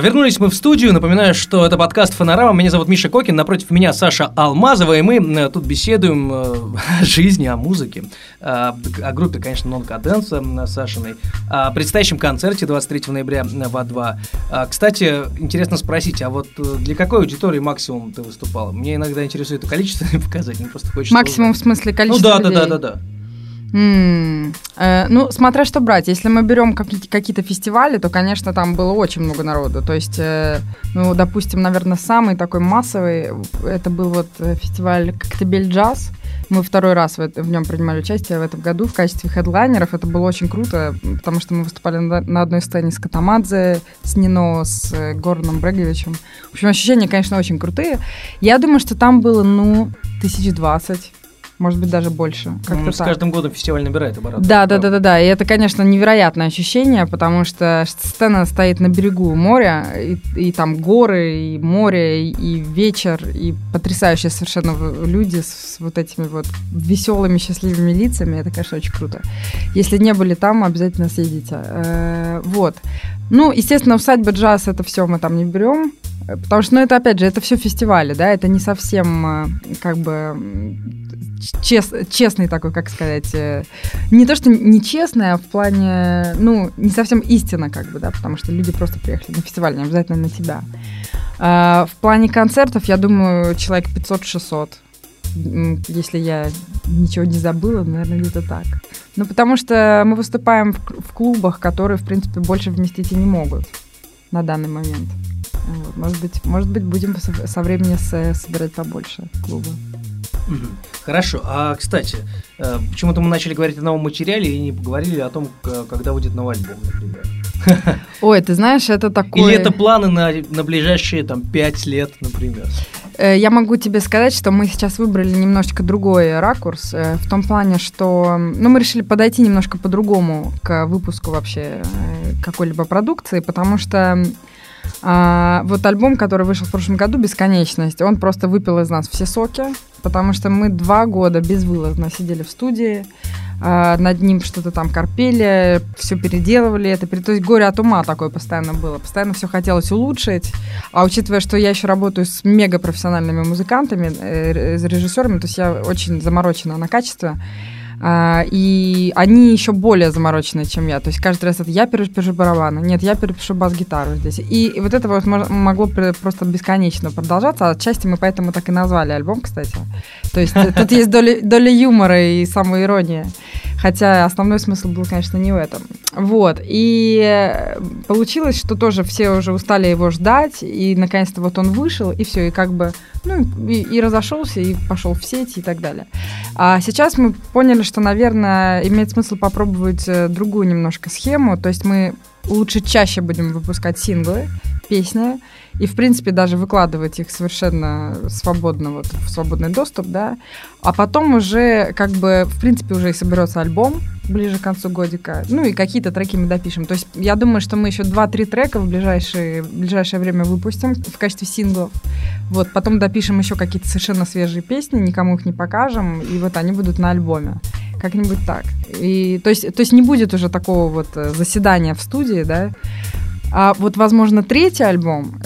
Вернулись мы в студию. Напоминаю, что это подкаст «Фонорама». Меня зовут Миша Кокин, напротив меня Саша Алмазова. И мы тут беседуем о жизни, о музыке, о группе, конечно, «Non Cadenza» Сашиной, о предстоящем концерте 23 ноября в А2. Кстати, интересно спросить, а вот для какой аудитории максимум ты выступала? Мне иногда интересует количество показателей, просто хочется... Максимум в смысле количество людей? Да. Ну, смотря что брать. Если мы берем какие-то фестивали, то, конечно, там было очень много народу. То есть, ну, допустим, наверное, самый такой массовый, это был вот фестиваль «Коктебельджаз». Мы второй раз в нем принимали участие в этом году в качестве хедлайнеров. Это было очень круто, потому что мы выступали на одной сцене с Катамадзе, с Нино, с Гораном Бреговичем. В общем, ощущения, конечно, очень крутые. Я думаю, что там было, 2020. Может быть, даже больше. Как-то с так. Каждым годом фестиваль набирает обороты. Да. И это, конечно, невероятное ощущение, потому что сцена стоит на берегу моря, и там горы, и море, и вечер, и потрясающие совершенно люди с вот этими вот веселыми, счастливыми лицами. Это, конечно, очень круто. Если не были там, обязательно съедите. Вот. Ну, естественно, усадьба джаз, это все мы там не берем. Потому что, это, опять же, это все фестивали, да, это не совсем, как бы, честный такой, как сказать, не то, что нечестный, а в плане, не совсем истина, как бы, да, потому что люди просто приехали на фестиваль, не обязательно на тебя. В плане концертов, я думаю, человек 500-600. Если я ничего не забыла, наверное, где-то так. Ну, потому что мы выступаем в клубах, которые, в принципе, больше вместить и не могут на данный момент. Вот, может быть, будем со временем собирать побольше клубы. Хорошо. А, кстати, почему-то мы начали говорить о новом материале и не поговорили о том, когда будет новый альбом, например. Ой, ты знаешь, это такое... Или это планы на ближайшие, 5 лет, например. Я могу тебе сказать, что мы сейчас выбрали немножечко другой ракурс, в том плане, что мы решили подойти немножко по-другому к выпуску вообще какой-либо продукции, потому что... вот альбом, который вышел в прошлом году, «Бесконечность», он просто выпил из нас все соки, потому что мы 2 года безвылазно сидели в студии, над ним что-то там корпели, все переделывали, то есть горе от ума такое постоянно было, постоянно все хотелось улучшить, а учитывая, что я еще работаю с мегапрофессиональными музыкантами, с режиссерами, то есть я очень заморочена на качество, и они еще более заморочены, чем я. То есть каждый раз это я перепишу барабаны, нет, я перепишу бас-гитару здесь. И вот это вот могло просто бесконечно продолжаться. Отчасти мы поэтому так и назвали альбом, кстати. То есть тут есть доля юмора и самоиронии. Хотя основной смысл был, конечно, не в этом. Вот. И получилось, что тоже все уже устали его ждать, и наконец-то вот он вышел, и все, и как бы, и разошелся, и пошел в сеть, и так далее. А сейчас мы поняли, что, наверное, имеет смысл попробовать другую немножко схему, то есть мы лучше чаще будем выпускать синглы, песни, и, в принципе, даже выкладывать их совершенно свободно, вот, в свободный доступ, да, а потом уже, как бы, в принципе, уже и соберется альбом ближе к концу годика, и какие-то треки мы допишем, то есть я думаю, что мы еще 2-3 трека в ближайшее время выпустим в качестве синглов, вот, потом допишем еще какие-то совершенно свежие песни, никому их не покажем, и вот они будут на альбоме. Как-нибудь так. И, то есть не будет уже такого вот заседания в студии, да. А вот, возможно, третий альбом,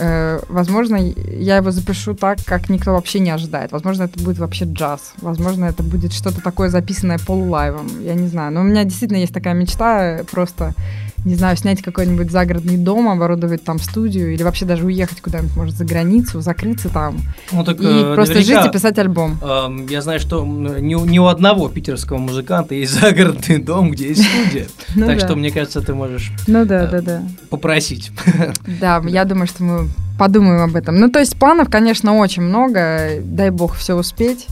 возможно, я его запишу так, как никто вообще не ожидает. Возможно, это будет вообще джаз. Возможно, это будет что-то такое, записанное полулайвом. Я не знаю. Но у меня действительно есть такая мечта просто, не знаю, снять какой-нибудь загородный дом, оборудовать там студию, или вообще даже уехать куда-нибудь, может, за границу, закрыться там, так, и просто жить и писать альбом. Я знаю, что ни у одного питерского музыканта есть загородный дом, где есть студия. Так что, мне кажется, ты можешь попросить. Да, я думаю, что мы подумаем об этом. То есть планов, конечно, очень много, дай бог все успеть.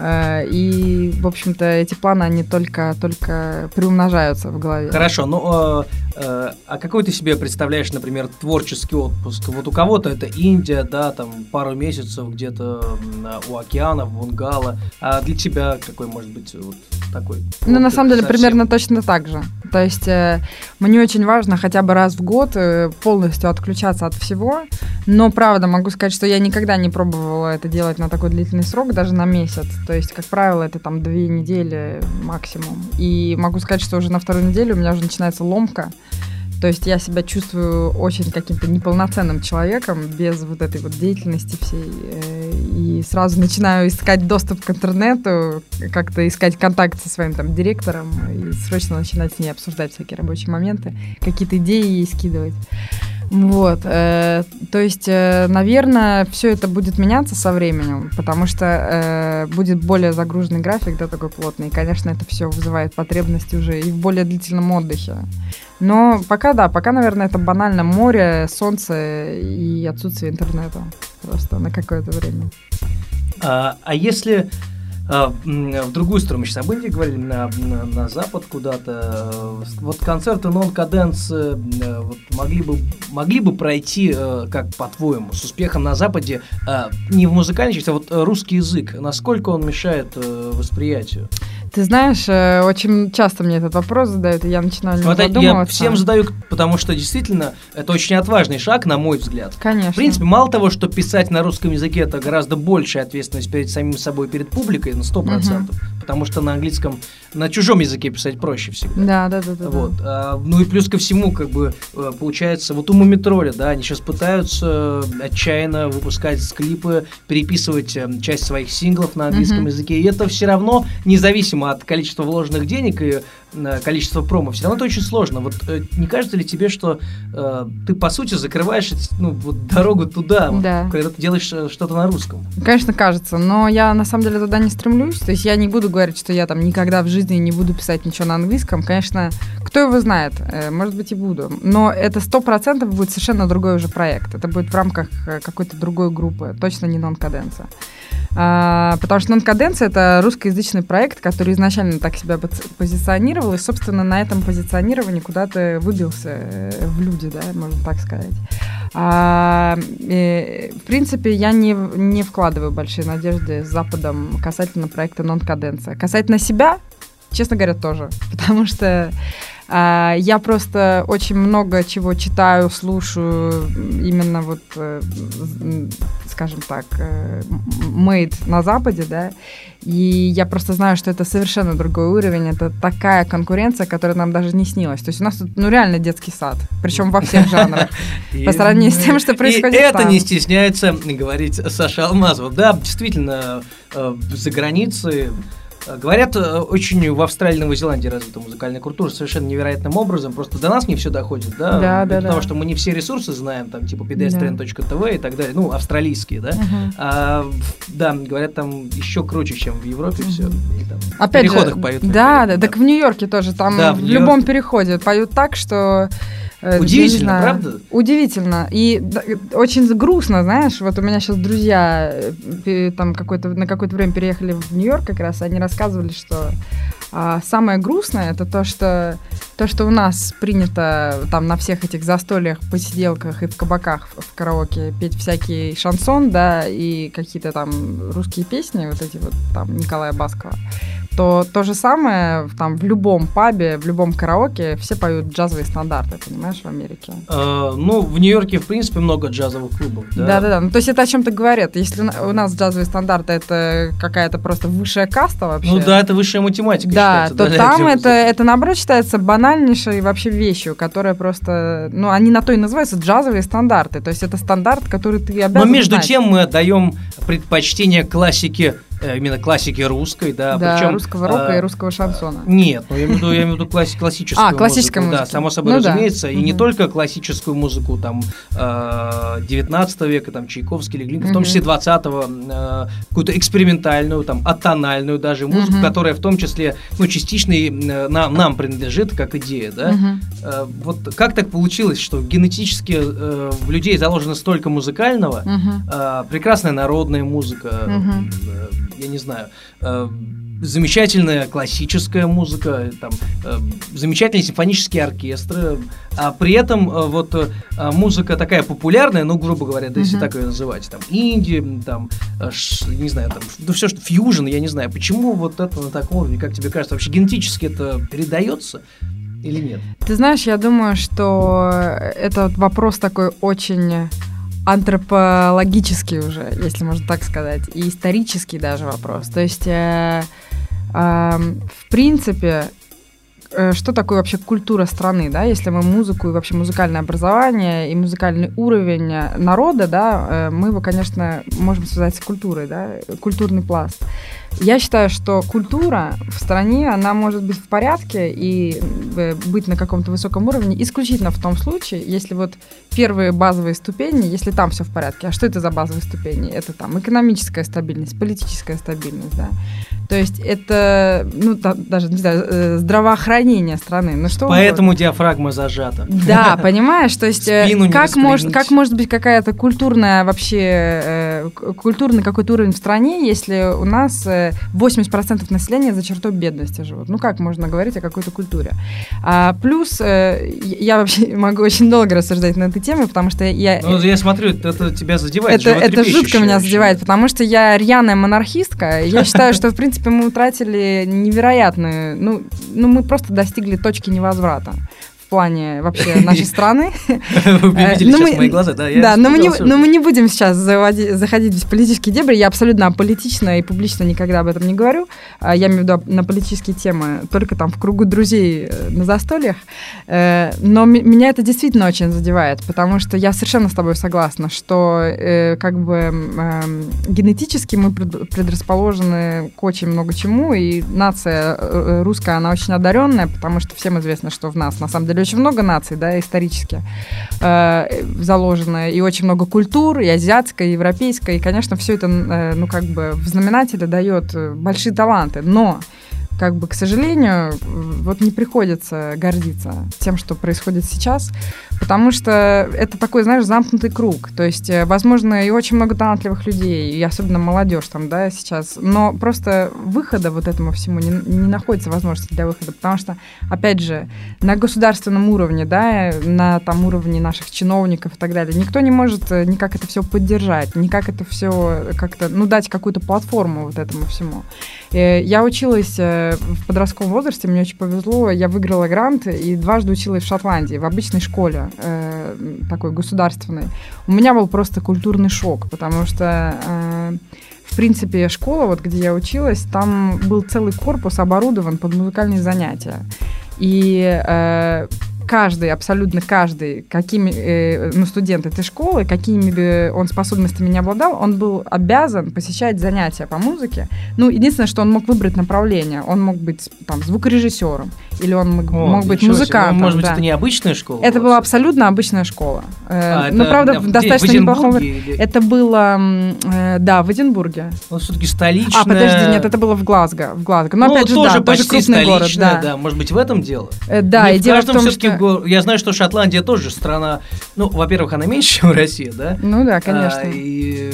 И, в общем-то, эти планы, они только приумножаются в голове. Хорошо, а какой ты себе представляешь, например, творческий отпуск? Вот у кого-то это Индия, да, там пару месяцев где-то у океана, в бунгало. А для тебя какой, может быть, вот такой? На самом деле, примерно точно так же. То есть мне очень важно хотя бы раз в год полностью отключаться от всего. Но, правда, могу сказать, что я никогда не пробовала это делать на такой длительный срок, даже на месяц. То есть, как правило, это 2 недели максимум. И могу сказать, что уже на 2-ю неделю у меня уже начинается ломка. То есть я себя чувствую очень каким-то неполноценным человеком без вот этой вот деятельности всей. И сразу начинаю искать доступ к интернету, как-то искать контакт со своим там директором и срочно начинать с ней обсуждать всякие рабочие моменты, какие-то идеи ей скидывать. Вот, то есть, наверное, все это будет меняться со временем, потому что будет более загруженный график, да, такой плотный, и, конечно, это все вызывает потребность уже и в более длительном отдыхе. Но пока, да, пока, наверное, это банально море, солнце и отсутствие интернета просто на какое-то время. А если... в другую сторону, мы сейчас об Индии говорили, на запад куда-то. Вот концерты Non Cadenza вот могли бы пройти, как по-твоему, с успехом на западе, не в музыкальной части, а вот русский язык, насколько он мешает восприятию? Ты знаешь, очень часто мне этот вопрос задают, и я начинаю задумываться. Я всем задаю, потому что действительно это очень отважный шаг, на мой взгляд. Конечно. В принципе, мало того, что писать на русском языке — это гораздо большая ответственность перед самим собой, перед публикой на 100%, потому что на английском, на чужом языке писать проще всегда. Да. Вот. Ну и плюс ко всему, как бы, получается, вот у Мумитроля, да, они сейчас пытаются отчаянно выпускать клипы, переписывать часть своих синглов на английском языке, и это все равно независимо от количества вложенных денег и количества промо, все равно это очень сложно. Вот не кажется ли тебе, что ты, по сути, закрываешь дорогу туда, да, когда ты делаешь что-то на русском? Конечно, кажется, но я, на самом деле, туда не стремлюсь. То есть я не буду говорить, что я там никогда в жизни не буду писать ничего на английском. Конечно, кто его знает, может быть, и буду. Но это 100% будет совершенно другой уже проект. Это будет в рамках какой-то другой группы, точно не Non Cadenza. Потому что Non Cadenza — это русскоязычный проект, который изначально так себя позиционировал, и, собственно, на этом позиционировании куда-то выбился в люди, да, можно так сказать. В принципе, я не вкладываю большие надежды с Западом касательно проекта Non Cadenza. Касательно себя, честно говоря, тоже, потому что я просто очень много чего читаю, слушаю, именно вот, скажем так, made на Западе, да, и я просто знаю, что это совершенно другой уровень, это такая конкуренция, которая нам даже не снилась. То есть у нас тут, реально детский сад, причем во всех жанрах, по сравнению с тем, что происходит там. И это не стесняется говорить Саша Алмазова. Да, действительно, за границей... Говорят, очень в Австралии и Новой Зеландии развита музыкальная культура совершенно невероятным образом. Просто до нас не все доходит, да? Потому что мы не все ресурсы знаем, там, типа pedestrian.tv и так далее. Ну, австралийские, да? Да, говорят, там еще круче, чем в Европе все. И, там, опять в переходах же, поют. Да, так в Нью-Йорке тоже. Там да, в любом переходе поют так, что... Удивительно, правда? Удивительно. И очень грустно, знаешь, вот у меня сейчас друзья там на какое-то время переехали в Нью-Йорк как раз, они рассказывали, что самое грустное — это то, что у нас принято там на всех этих застольях, посиделках и в кабаках, в караоке петь всякий шансон, да, и какие-то там русские песни, вот эти вот там Николая Баскова. То же самое там в любом пабе, в любом караоке все поют джазовые стандарты, понимаешь, в Америке. Ну, в Нью-Йорке, в принципе, много джазовых клубов, да? Да. Ну, то есть это о чем-то говорят. Если у нас джазовые стандарты — это какая-то просто высшая каста вообще. Ну да, это высшая математика считается. Да, то там это, наоборот, считается банальнейшей вообще вещью, которая просто... Ну, они на то и называются джазовые стандарты. То есть это стандарт, который ты обязан знать. Но между тем мы отдаем предпочтение классике, именно классики русской, да. Да, причем, русского рока и русского шансона. Нет, ну, я имею в виду классическую музыку. Классическая музыка. Да, само собой, ну, разумеется. Да. И не только классическую музыку там 19 века, там Чайковский или Глинка, в том числе 20-го, какую-то экспериментальную, там, атональную даже музыку, которая в том числе, ну, частично и нам принадлежит как идея, да. Вот как так получилось, что генетически в людей заложено столько музыкального, прекрасная народная музыка, я не знаю, замечательная классическая музыка, там, замечательные симфонические оркестры, а при этом вот музыка такая популярная, ну, грубо говоря, да, если так ее называть, там, инди, там, не знаю, там, ну, все, что фьюжн, я не знаю, почему вот это на таком уровне, как тебе кажется, вообще генетически это передается? Или нет? Ты знаешь, я думаю, что это вопрос такой очень... антропологический уже, если можно так сказать, и исторический даже вопрос. То есть, в принципе, что такое вообще культура страны, да, если мы музыку и вообще музыкальное образование и музыкальный уровень народа, да, мы его, конечно, можем связать с культурой, да, культурный пласт. Я считаю, что культура в стране, она может быть в порядке и быть на каком-то высоком уровне исключительно в том случае, если вот первые базовые ступени, если там все в порядке. А что это за базовые ступени? Это там экономическая стабильность, политическая стабильность, да. То есть это, ну, там, даже, не знаю, здравоохранение страны. Ну, что поэтому диафрагма зажата. Да, понимаешь? То есть как может быть какая-то культурная вообще, культурный какой-то уровень в стране, если у нас 80% населения за чертой бедности живут? Ну, как можно говорить о какой-то культуре? А плюс я вообще могу очень долго рассуждать на этой теме, потому что я... Ну, я смотрю, это тебя задевает. Это жутко меня задевает, потому что я рьяная монархистка. Я считаю, что, в принципе, мы утратили невероятную, ну мы просто достигли точки невозврата в плане вообще нашей страны. Вы видели сейчас мои глаза, да? Да, но мы не будем сейчас заходить в политические дебри, я абсолютно аполитично и публично никогда об этом не говорю, я имею в виду на политические темы только там в кругу друзей на застольях, но меня это действительно очень задевает, потому что я совершенно с тобой согласна, что как бы генетически мы предрасположены к очень много чему, и нация русская, она очень одаренная, потому что всем известно, что в нас на самом деле очень много наций, да, исторически заложено, и очень много культур, и азиатской, и европейской, и, конечно, все это, ну, как бы в знаменателе дает большие таланты, но, как бы, к сожалению, вот не приходится гордиться тем, что происходит сейчас, потому что это такой, знаешь, замкнутый круг, то есть, возможно, и очень много талантливых людей, и особенно молодежь там, да, сейчас, но просто выхода вот этому всему не находится возможности для выхода, потому что, опять же, на государственном уровне, да, на там уровне наших чиновников и так далее, никто не может никак это все поддержать, никак это все как-то, ну, дать какую-то платформу вот этому всему. Я училась в подростковом возрасте, мне очень повезло, я выиграла грант и дважды училась в Шотландии, в обычной школе, такой государственной. У меня был просто культурный шок, потому что, в принципе, школа, вот где я училась, там был целый корпус оборудован под музыкальные занятия. И... каждый, абсолютно каждый, какими, ну, студент этой школы, какими бы он способностями не обладал, он был обязан посещать занятия по музыке. Ну, единственное, что он мог выбрать направление. Он мог быть там звукорежиссером, или он мог быть музыкантом. Ну, может быть, да. Это не обычная школа? Это была абсолютно обычная школа. Ну, правда, в достаточно неплохом... Или... Это было, да, в Эдинбурге. Ну, все-таки столичная... А, подожди, нет, это было в Глазго. Но, ну, опять же, тоже, да, почти тоже крупный город. Да. Да. Может быть, в этом дело? Да, и дело в том, что... Я знаю, что Шотландия тоже страна... Ну, во-первых, она меньше, чем Россия, да? Ну да, конечно. И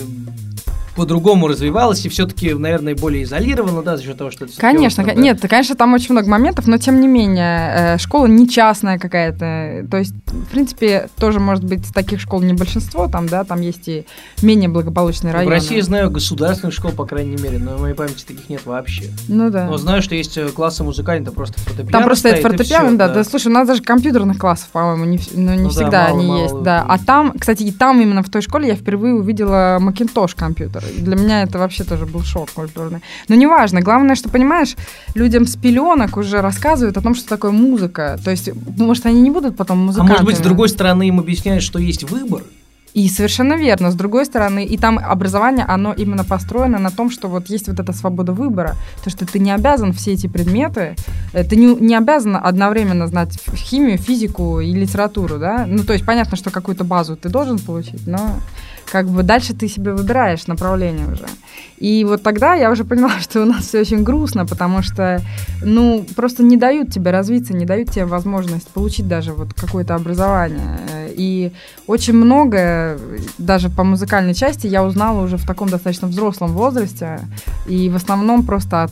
по-другому развивалась, и все-таки, наверное, более изолирована, да, за счет того, что... Это конечно, остров, нет, да? Конечно, там очень много моментов, но, тем не менее, школа не частная какая-то. То есть, в принципе, тоже, может быть, таких школ не большинство, там, да, там есть и менее благополучные районы. В России, знаю, государственных школ, по крайней мере, но в моей памяти таких нет вообще. Ну да. Но знаю, что есть классы музыкальные, там просто фортепиано. Там просто это фортепиано, да. Да, слушай, у нас даже компьютерных классов, по-моему, не всегда они есть, да. А там, кстати, и там именно в той школе я впервые увидела Macintosh компьютер. Для меня это вообще тоже был шок культурный. Но неважно. Главное, что, понимаешь, людям с пеленок уже рассказывают о том, что такое музыка. То есть, может, они не будут потом музыкантами. А может быть, с другой стороны им объясняют, что есть выбор? И совершенно верно. С другой стороны, и там образование, оно именно построено на том, что вот есть вот эта свобода выбора. То, что ты не обязан все эти предметы, ты не обязан одновременно знать химию, физику и литературу, да? Ну, то есть, понятно, что какую-то базу ты должен получить, но... как бы дальше ты себе выбираешь направление уже. И вот тогда я уже поняла, что у нас все очень грустно, потому что, ну, просто не дают тебе развиться, не дают тебе возможность получить даже вот какое-то образование. И очень многое, даже по музыкальной части, я узнала уже в таком достаточно взрослом возрасте, и в основном просто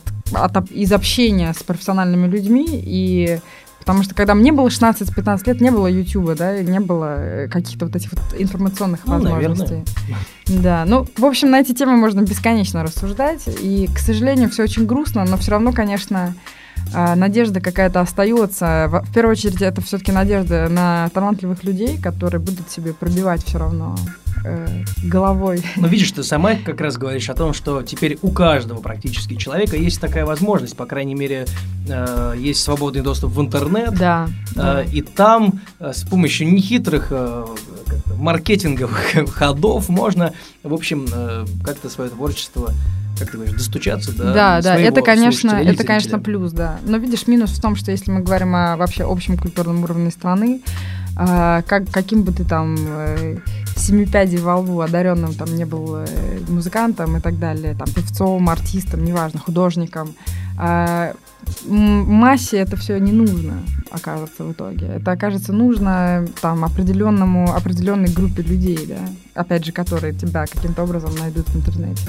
из общения с профессиональными людьми и... Потому что когда мне было 16-15 лет, не было Ютуба, да, не было каких-то вот этих вот информационных возможностей. Наверное. Да, ну, в общем, на эти темы можно бесконечно рассуждать. И, к сожалению, все очень грустно, но все равно, конечно, надежда какая-то остается. В первую очередь, это все-таки надежда на талантливых людей, которые будут себе пробивать все равно головой. Но видишь, ты сама как раз говоришь о том, что теперь у каждого практически человека есть такая возможность, по крайней мере, есть свободный доступ в интернет, да, да. И там с помощью нехитрых маркетинговых ходов можно, в общем, как-то свое творчество, как ты говоришь, достучаться до своего слушателя или зрителя. Конечно, плюс, да. Но видишь, минус в том, что если мы говорим о вообще общем культурном уровне страны, каким бы ты там семипядей во лбу одаренным там не был музыкантом и так далее, там певцом, артистом, неважно, художником, массе это все не нужно, окажется, в итоге. Это окажется нужно там определенной группе людей, да? Опять же, которые тебя каким-то образом найдут в интернете.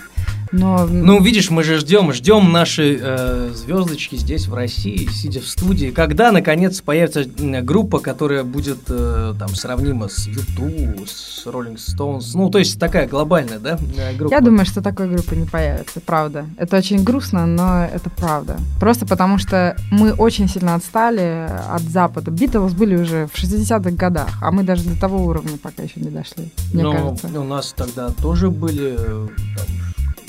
Но... Ну, видишь, мы же ждем наши звездочки здесь, в России, сидя в студии, когда, наконец, появится группа, которая будет там сравнима с U2, с Rolling Stones, ну, то есть такая глобальная, да, группа? Я думаю, что такой группы не появится, правда. Это очень грустно, но это правда. Просто потому что мы очень сильно отстали от Запада. Битлз были уже в 60-х годах, а мы даже до того уровня пока еще не дошли, мне кажется. У нас тогда тоже были...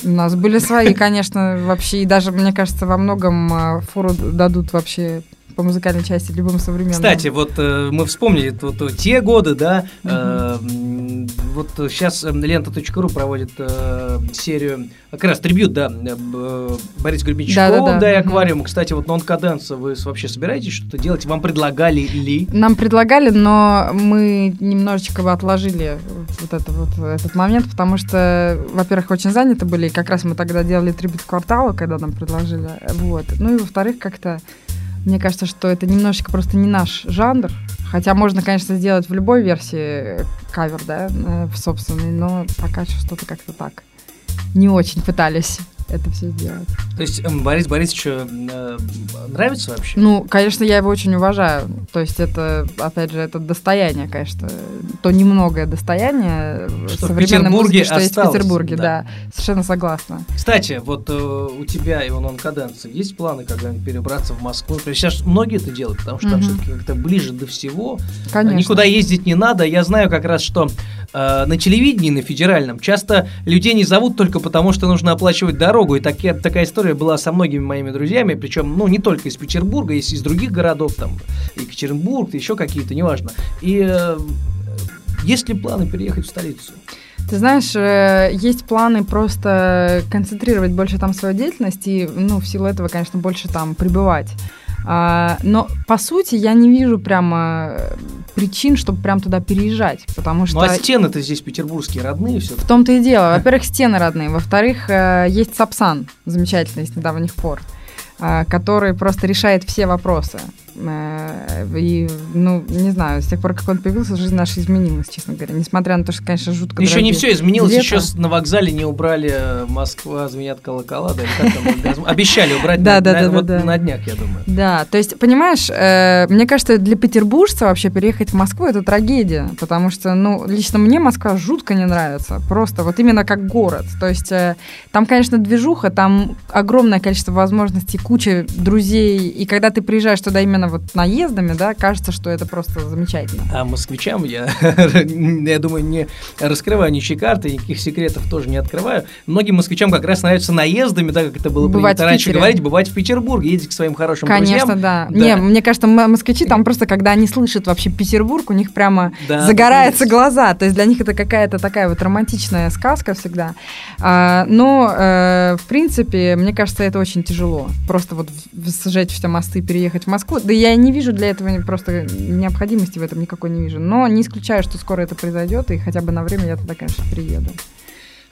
У нас были свои, конечно, вообще, и даже, мне кажется, во многом фору дадут вообще по музыкальной части любым современным. Кстати, вот мы вспомнили вот те годы, да, вот сейчас лента.ру проводит серию, как раз трибьют, да, Бориса Гребенщикова, да, и Аквариум. Кстати, вот Non Cadenza, вы вообще собираетесь что-то делать? Вам предлагали ли? Нам предлагали, но мы немножечко отложили этот момент, потому что, во-первых, очень заняты были, и как раз мы тогда делали трибьют Кварталу, когда нам предложили, вот. Ну и, во-вторых, как-то мне кажется, что это немножечко просто не наш жанр. Хотя можно, конечно, сделать в любой версии кавер, да, собственный, но пока что-то как-то так. Не очень пытались это все сделать. То есть Борис Борисовичу нравится вообще? Ну, конечно, я его очень уважаю. То есть это, опять же, это достояние, конечно. То немногое достояние что современной музыки, что есть в Петербурге. Да. Совершенно согласна. Кстати, вот у тебя и у Non Cadenza есть планы когда-нибудь перебраться в Москву? Сейчас многие это делают, потому что там все-таки как-то ближе до всего. Конечно. Никуда ездить не надо. Я знаю как раз, что на телевидении, на федеральном, часто людей не зовут только потому, что нужно оплачивать дорогу. И такая история была со многими моими друзьями, причем, ну, не только из Петербурга, есть из других городов, там, Екатеринбург, еще какие-то, неважно. И есть ли планы переехать в столицу? Ты знаешь, есть планы просто концентрировать больше там свою деятельность и, ну, в силу этого, конечно, больше там пребывать. Но, по сути, я не вижу прямо причин, чтобы прям туда переезжать, потому что... Ну, а стены-то здесь петербургские, родные все. В том-то и дело. Во-первых, стены родные. Во-вторых, есть Сапсан, замечательный с недавних пор, который просто решает все вопросы. И, ну, не знаю, с тех пор, как он появился, жизнь наша изменилась, честно говоря. Несмотря на то, что, конечно, жутко дорогие билеты. Еще не все изменилось, еще на вокзале не убрали «Москва звенят колокола», да, или как там, обещали убрать на днях, я думаю. Да, то есть, понимаешь, мне кажется, для петербуржца вообще переехать в Москву — это трагедия, потому что, ну, лично мне Москва жутко не нравится, просто вот именно как город. То есть там, конечно, движуха, там огромное количество возможностей, куча друзей, и когда ты приезжаешь туда именно вот наездами, да, кажется, что это просто замечательно. А москвичам я думаю, не раскрываю ничьи карты, никаких секретов тоже не открываю. Многим москвичам как раз нравится наездами, да, как это было принято раньше говорить, бывать в Петербурге, ездить к своим хорошим друзьям. Конечно, да. Не, мне кажется, москвичи там просто, когда они слышат вообще Петербург, у них прямо загораются глаза, то есть для них это какая-то такая вот романтичная сказка всегда. Но, в принципе, мне кажется, это очень тяжело. Просто вот сжечь все мосты, переехать в Москву. Да я не вижу для этого просто необходимости в этом никакой не вижу. Но не исключаю, что скоро это произойдет, и хотя бы на время я туда, конечно, приеду.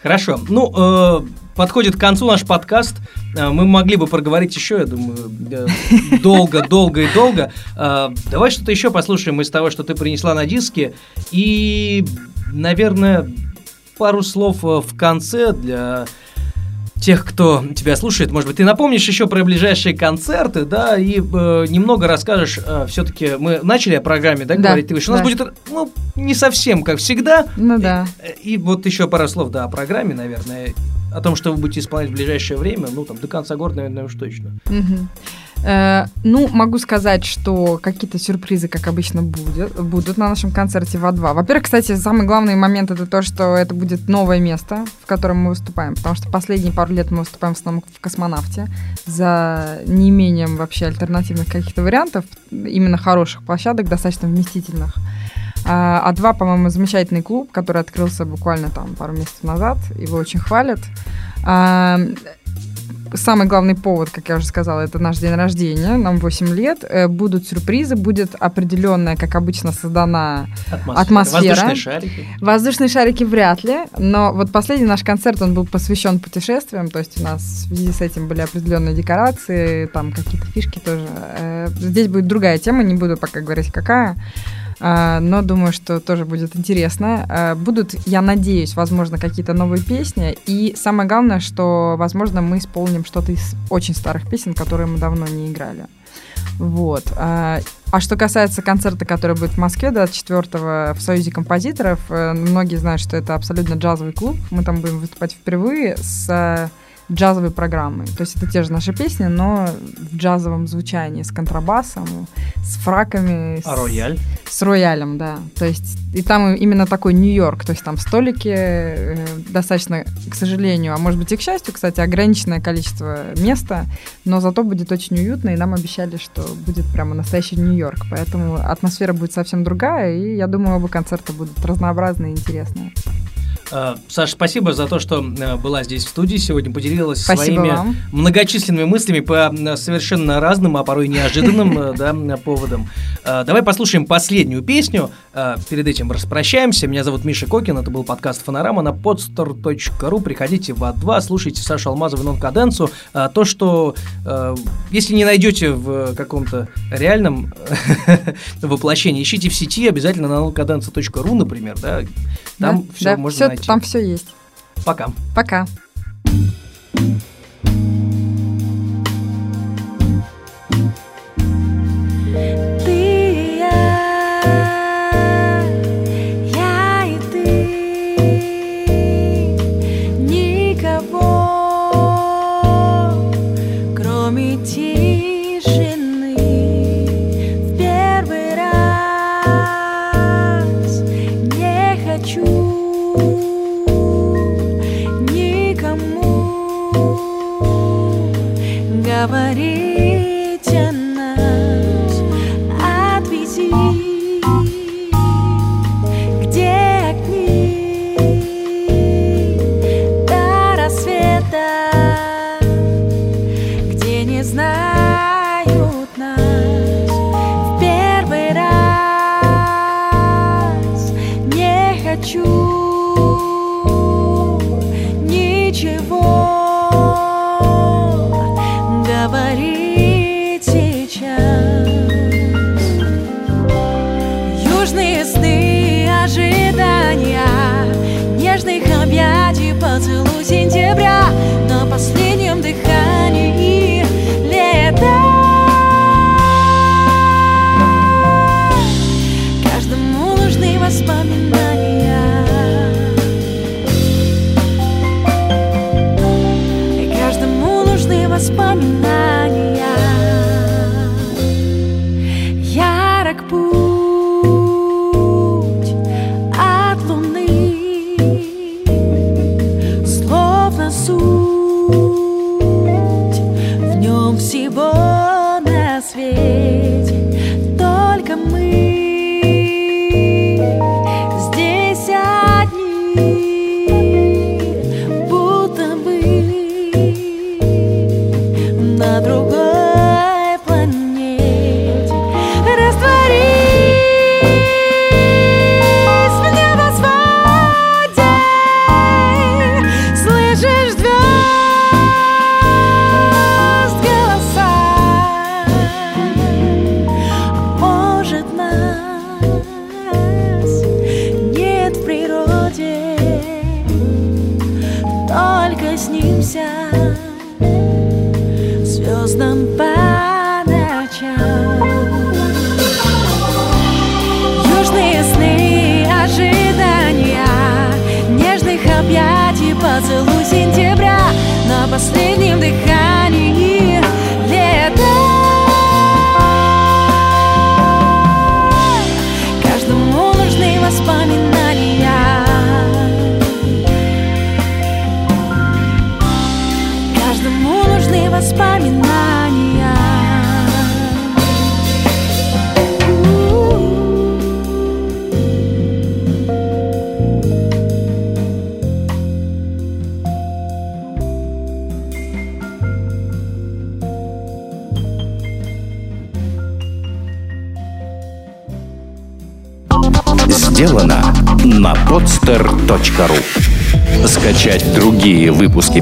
Хорошо. Ну, подходит к концу наш подкаст. Мы могли бы проговорить еще, я думаю, долго. Давай что-то еще послушаем из того, что ты принесла на диске. И, наверное, пару слов в конце для... тех, кто тебя слушает, может быть, ты напомнишь еще про ближайшие концерты, да, и немного расскажешь, все-таки мы начали о программе, да, говорить, ты говоришь, у нас будет, ну, не совсем как всегда. Ну да. И вот еще пару слов, да, о программе, наверное, о том, что вы будете исполнять в ближайшее время, ну, там, до конца года, наверное, уж точно. Ну, могу сказать, что какие-то сюрпризы, как обычно, будут на нашем концерте в А2. Во-первых, кстати, самый главный момент — это то, что это будет новое место, в котором мы выступаем, потому что последние пару лет мы выступаем в основном в «Космонавте», за неимением вообще альтернативных каких-то вариантов, именно хороших площадок, достаточно вместительных. А2, по-моему, замечательный клуб, который открылся буквально там пару месяцев назад, его очень хвалят. Самый главный повод, как я уже сказала, это наш день рождения, нам 8 лет, будут сюрпризы, будет определенная, как обычно, создана атмосфера. Воздушные шарики? Воздушные шарики вряд ли, но вот последний наш концерт, он был посвящен путешествиям, то есть у нас в связи с этим были определенные декорации, там какие-то фишки тоже. Здесь будет другая тема, не буду пока говорить, какая. Но думаю, что тоже будет интересно. Будут, я надеюсь, возможно, какие-то новые песни. И самое главное, что, возможно, мы исполним что-то из очень старых песен, которые мы давно не играли. Вот. А что касается концерта, который будет в Москве 24-го в Союзе композиторов, многие знают, что это абсолютно джазовый клуб. Мы там будем выступать впервые с джазовой программой. То есть это те же наши песни, но в джазовом звучании, с контрабасом, с фраками. А рояль? С роялем, да. То есть и там именно такой Нью-Йорк, то есть там столики, достаточно, к сожалению, а может быть и к счастью, кстати, ограниченное количество места, но зато будет очень уютно, и нам обещали, что будет прямо настоящий Нью-Йорк, поэтому атмосфера будет совсем другая, и я думаю, оба концерта будут разнообразные и интересные. Саша, спасибо за то, что была здесь в студии сегодня, поделилась своими многочисленными мыслями по совершенно разным, а порой неожиданным поводам. Давай послушаем последнюю песню, перед этим распрощаемся. Меня зовут Миша Кокин, это был подкаст «Фонорама» на podstar.ru. Приходите в А2, слушайте Сашу Алмазову и «Non Cadenza». То, что если не найдете в каком-то реальном воплощении, ищите в сети обязательно на noncadenza.ru, например, да, там все можно найти. Там все есть. Пока. Пока. Ты и я и ты, никого, кроме тишины. В первый раз не хочу никому говорить о нас. Отвези, где огни до рассвета, где не знают нас. В первый раз не хочу ничего говорить сейчас. Южные сны, ожидания нежных объятий, поцелуй сентября на последнем дыхании лета. Каждому нужны воспоминания, воспоминания. Ярок путь от луны, словно суть в нем всего на свете. Только мы здесь одни, на другой планете. Растворись в небосводе, слышишь звезд голоса. Может, нас нет в природе, только снимся звездам по ночам. Южные сны, ожидания нежных объятий, поцелуй сентября. сделано на podster.ru. Скачать другие выпуски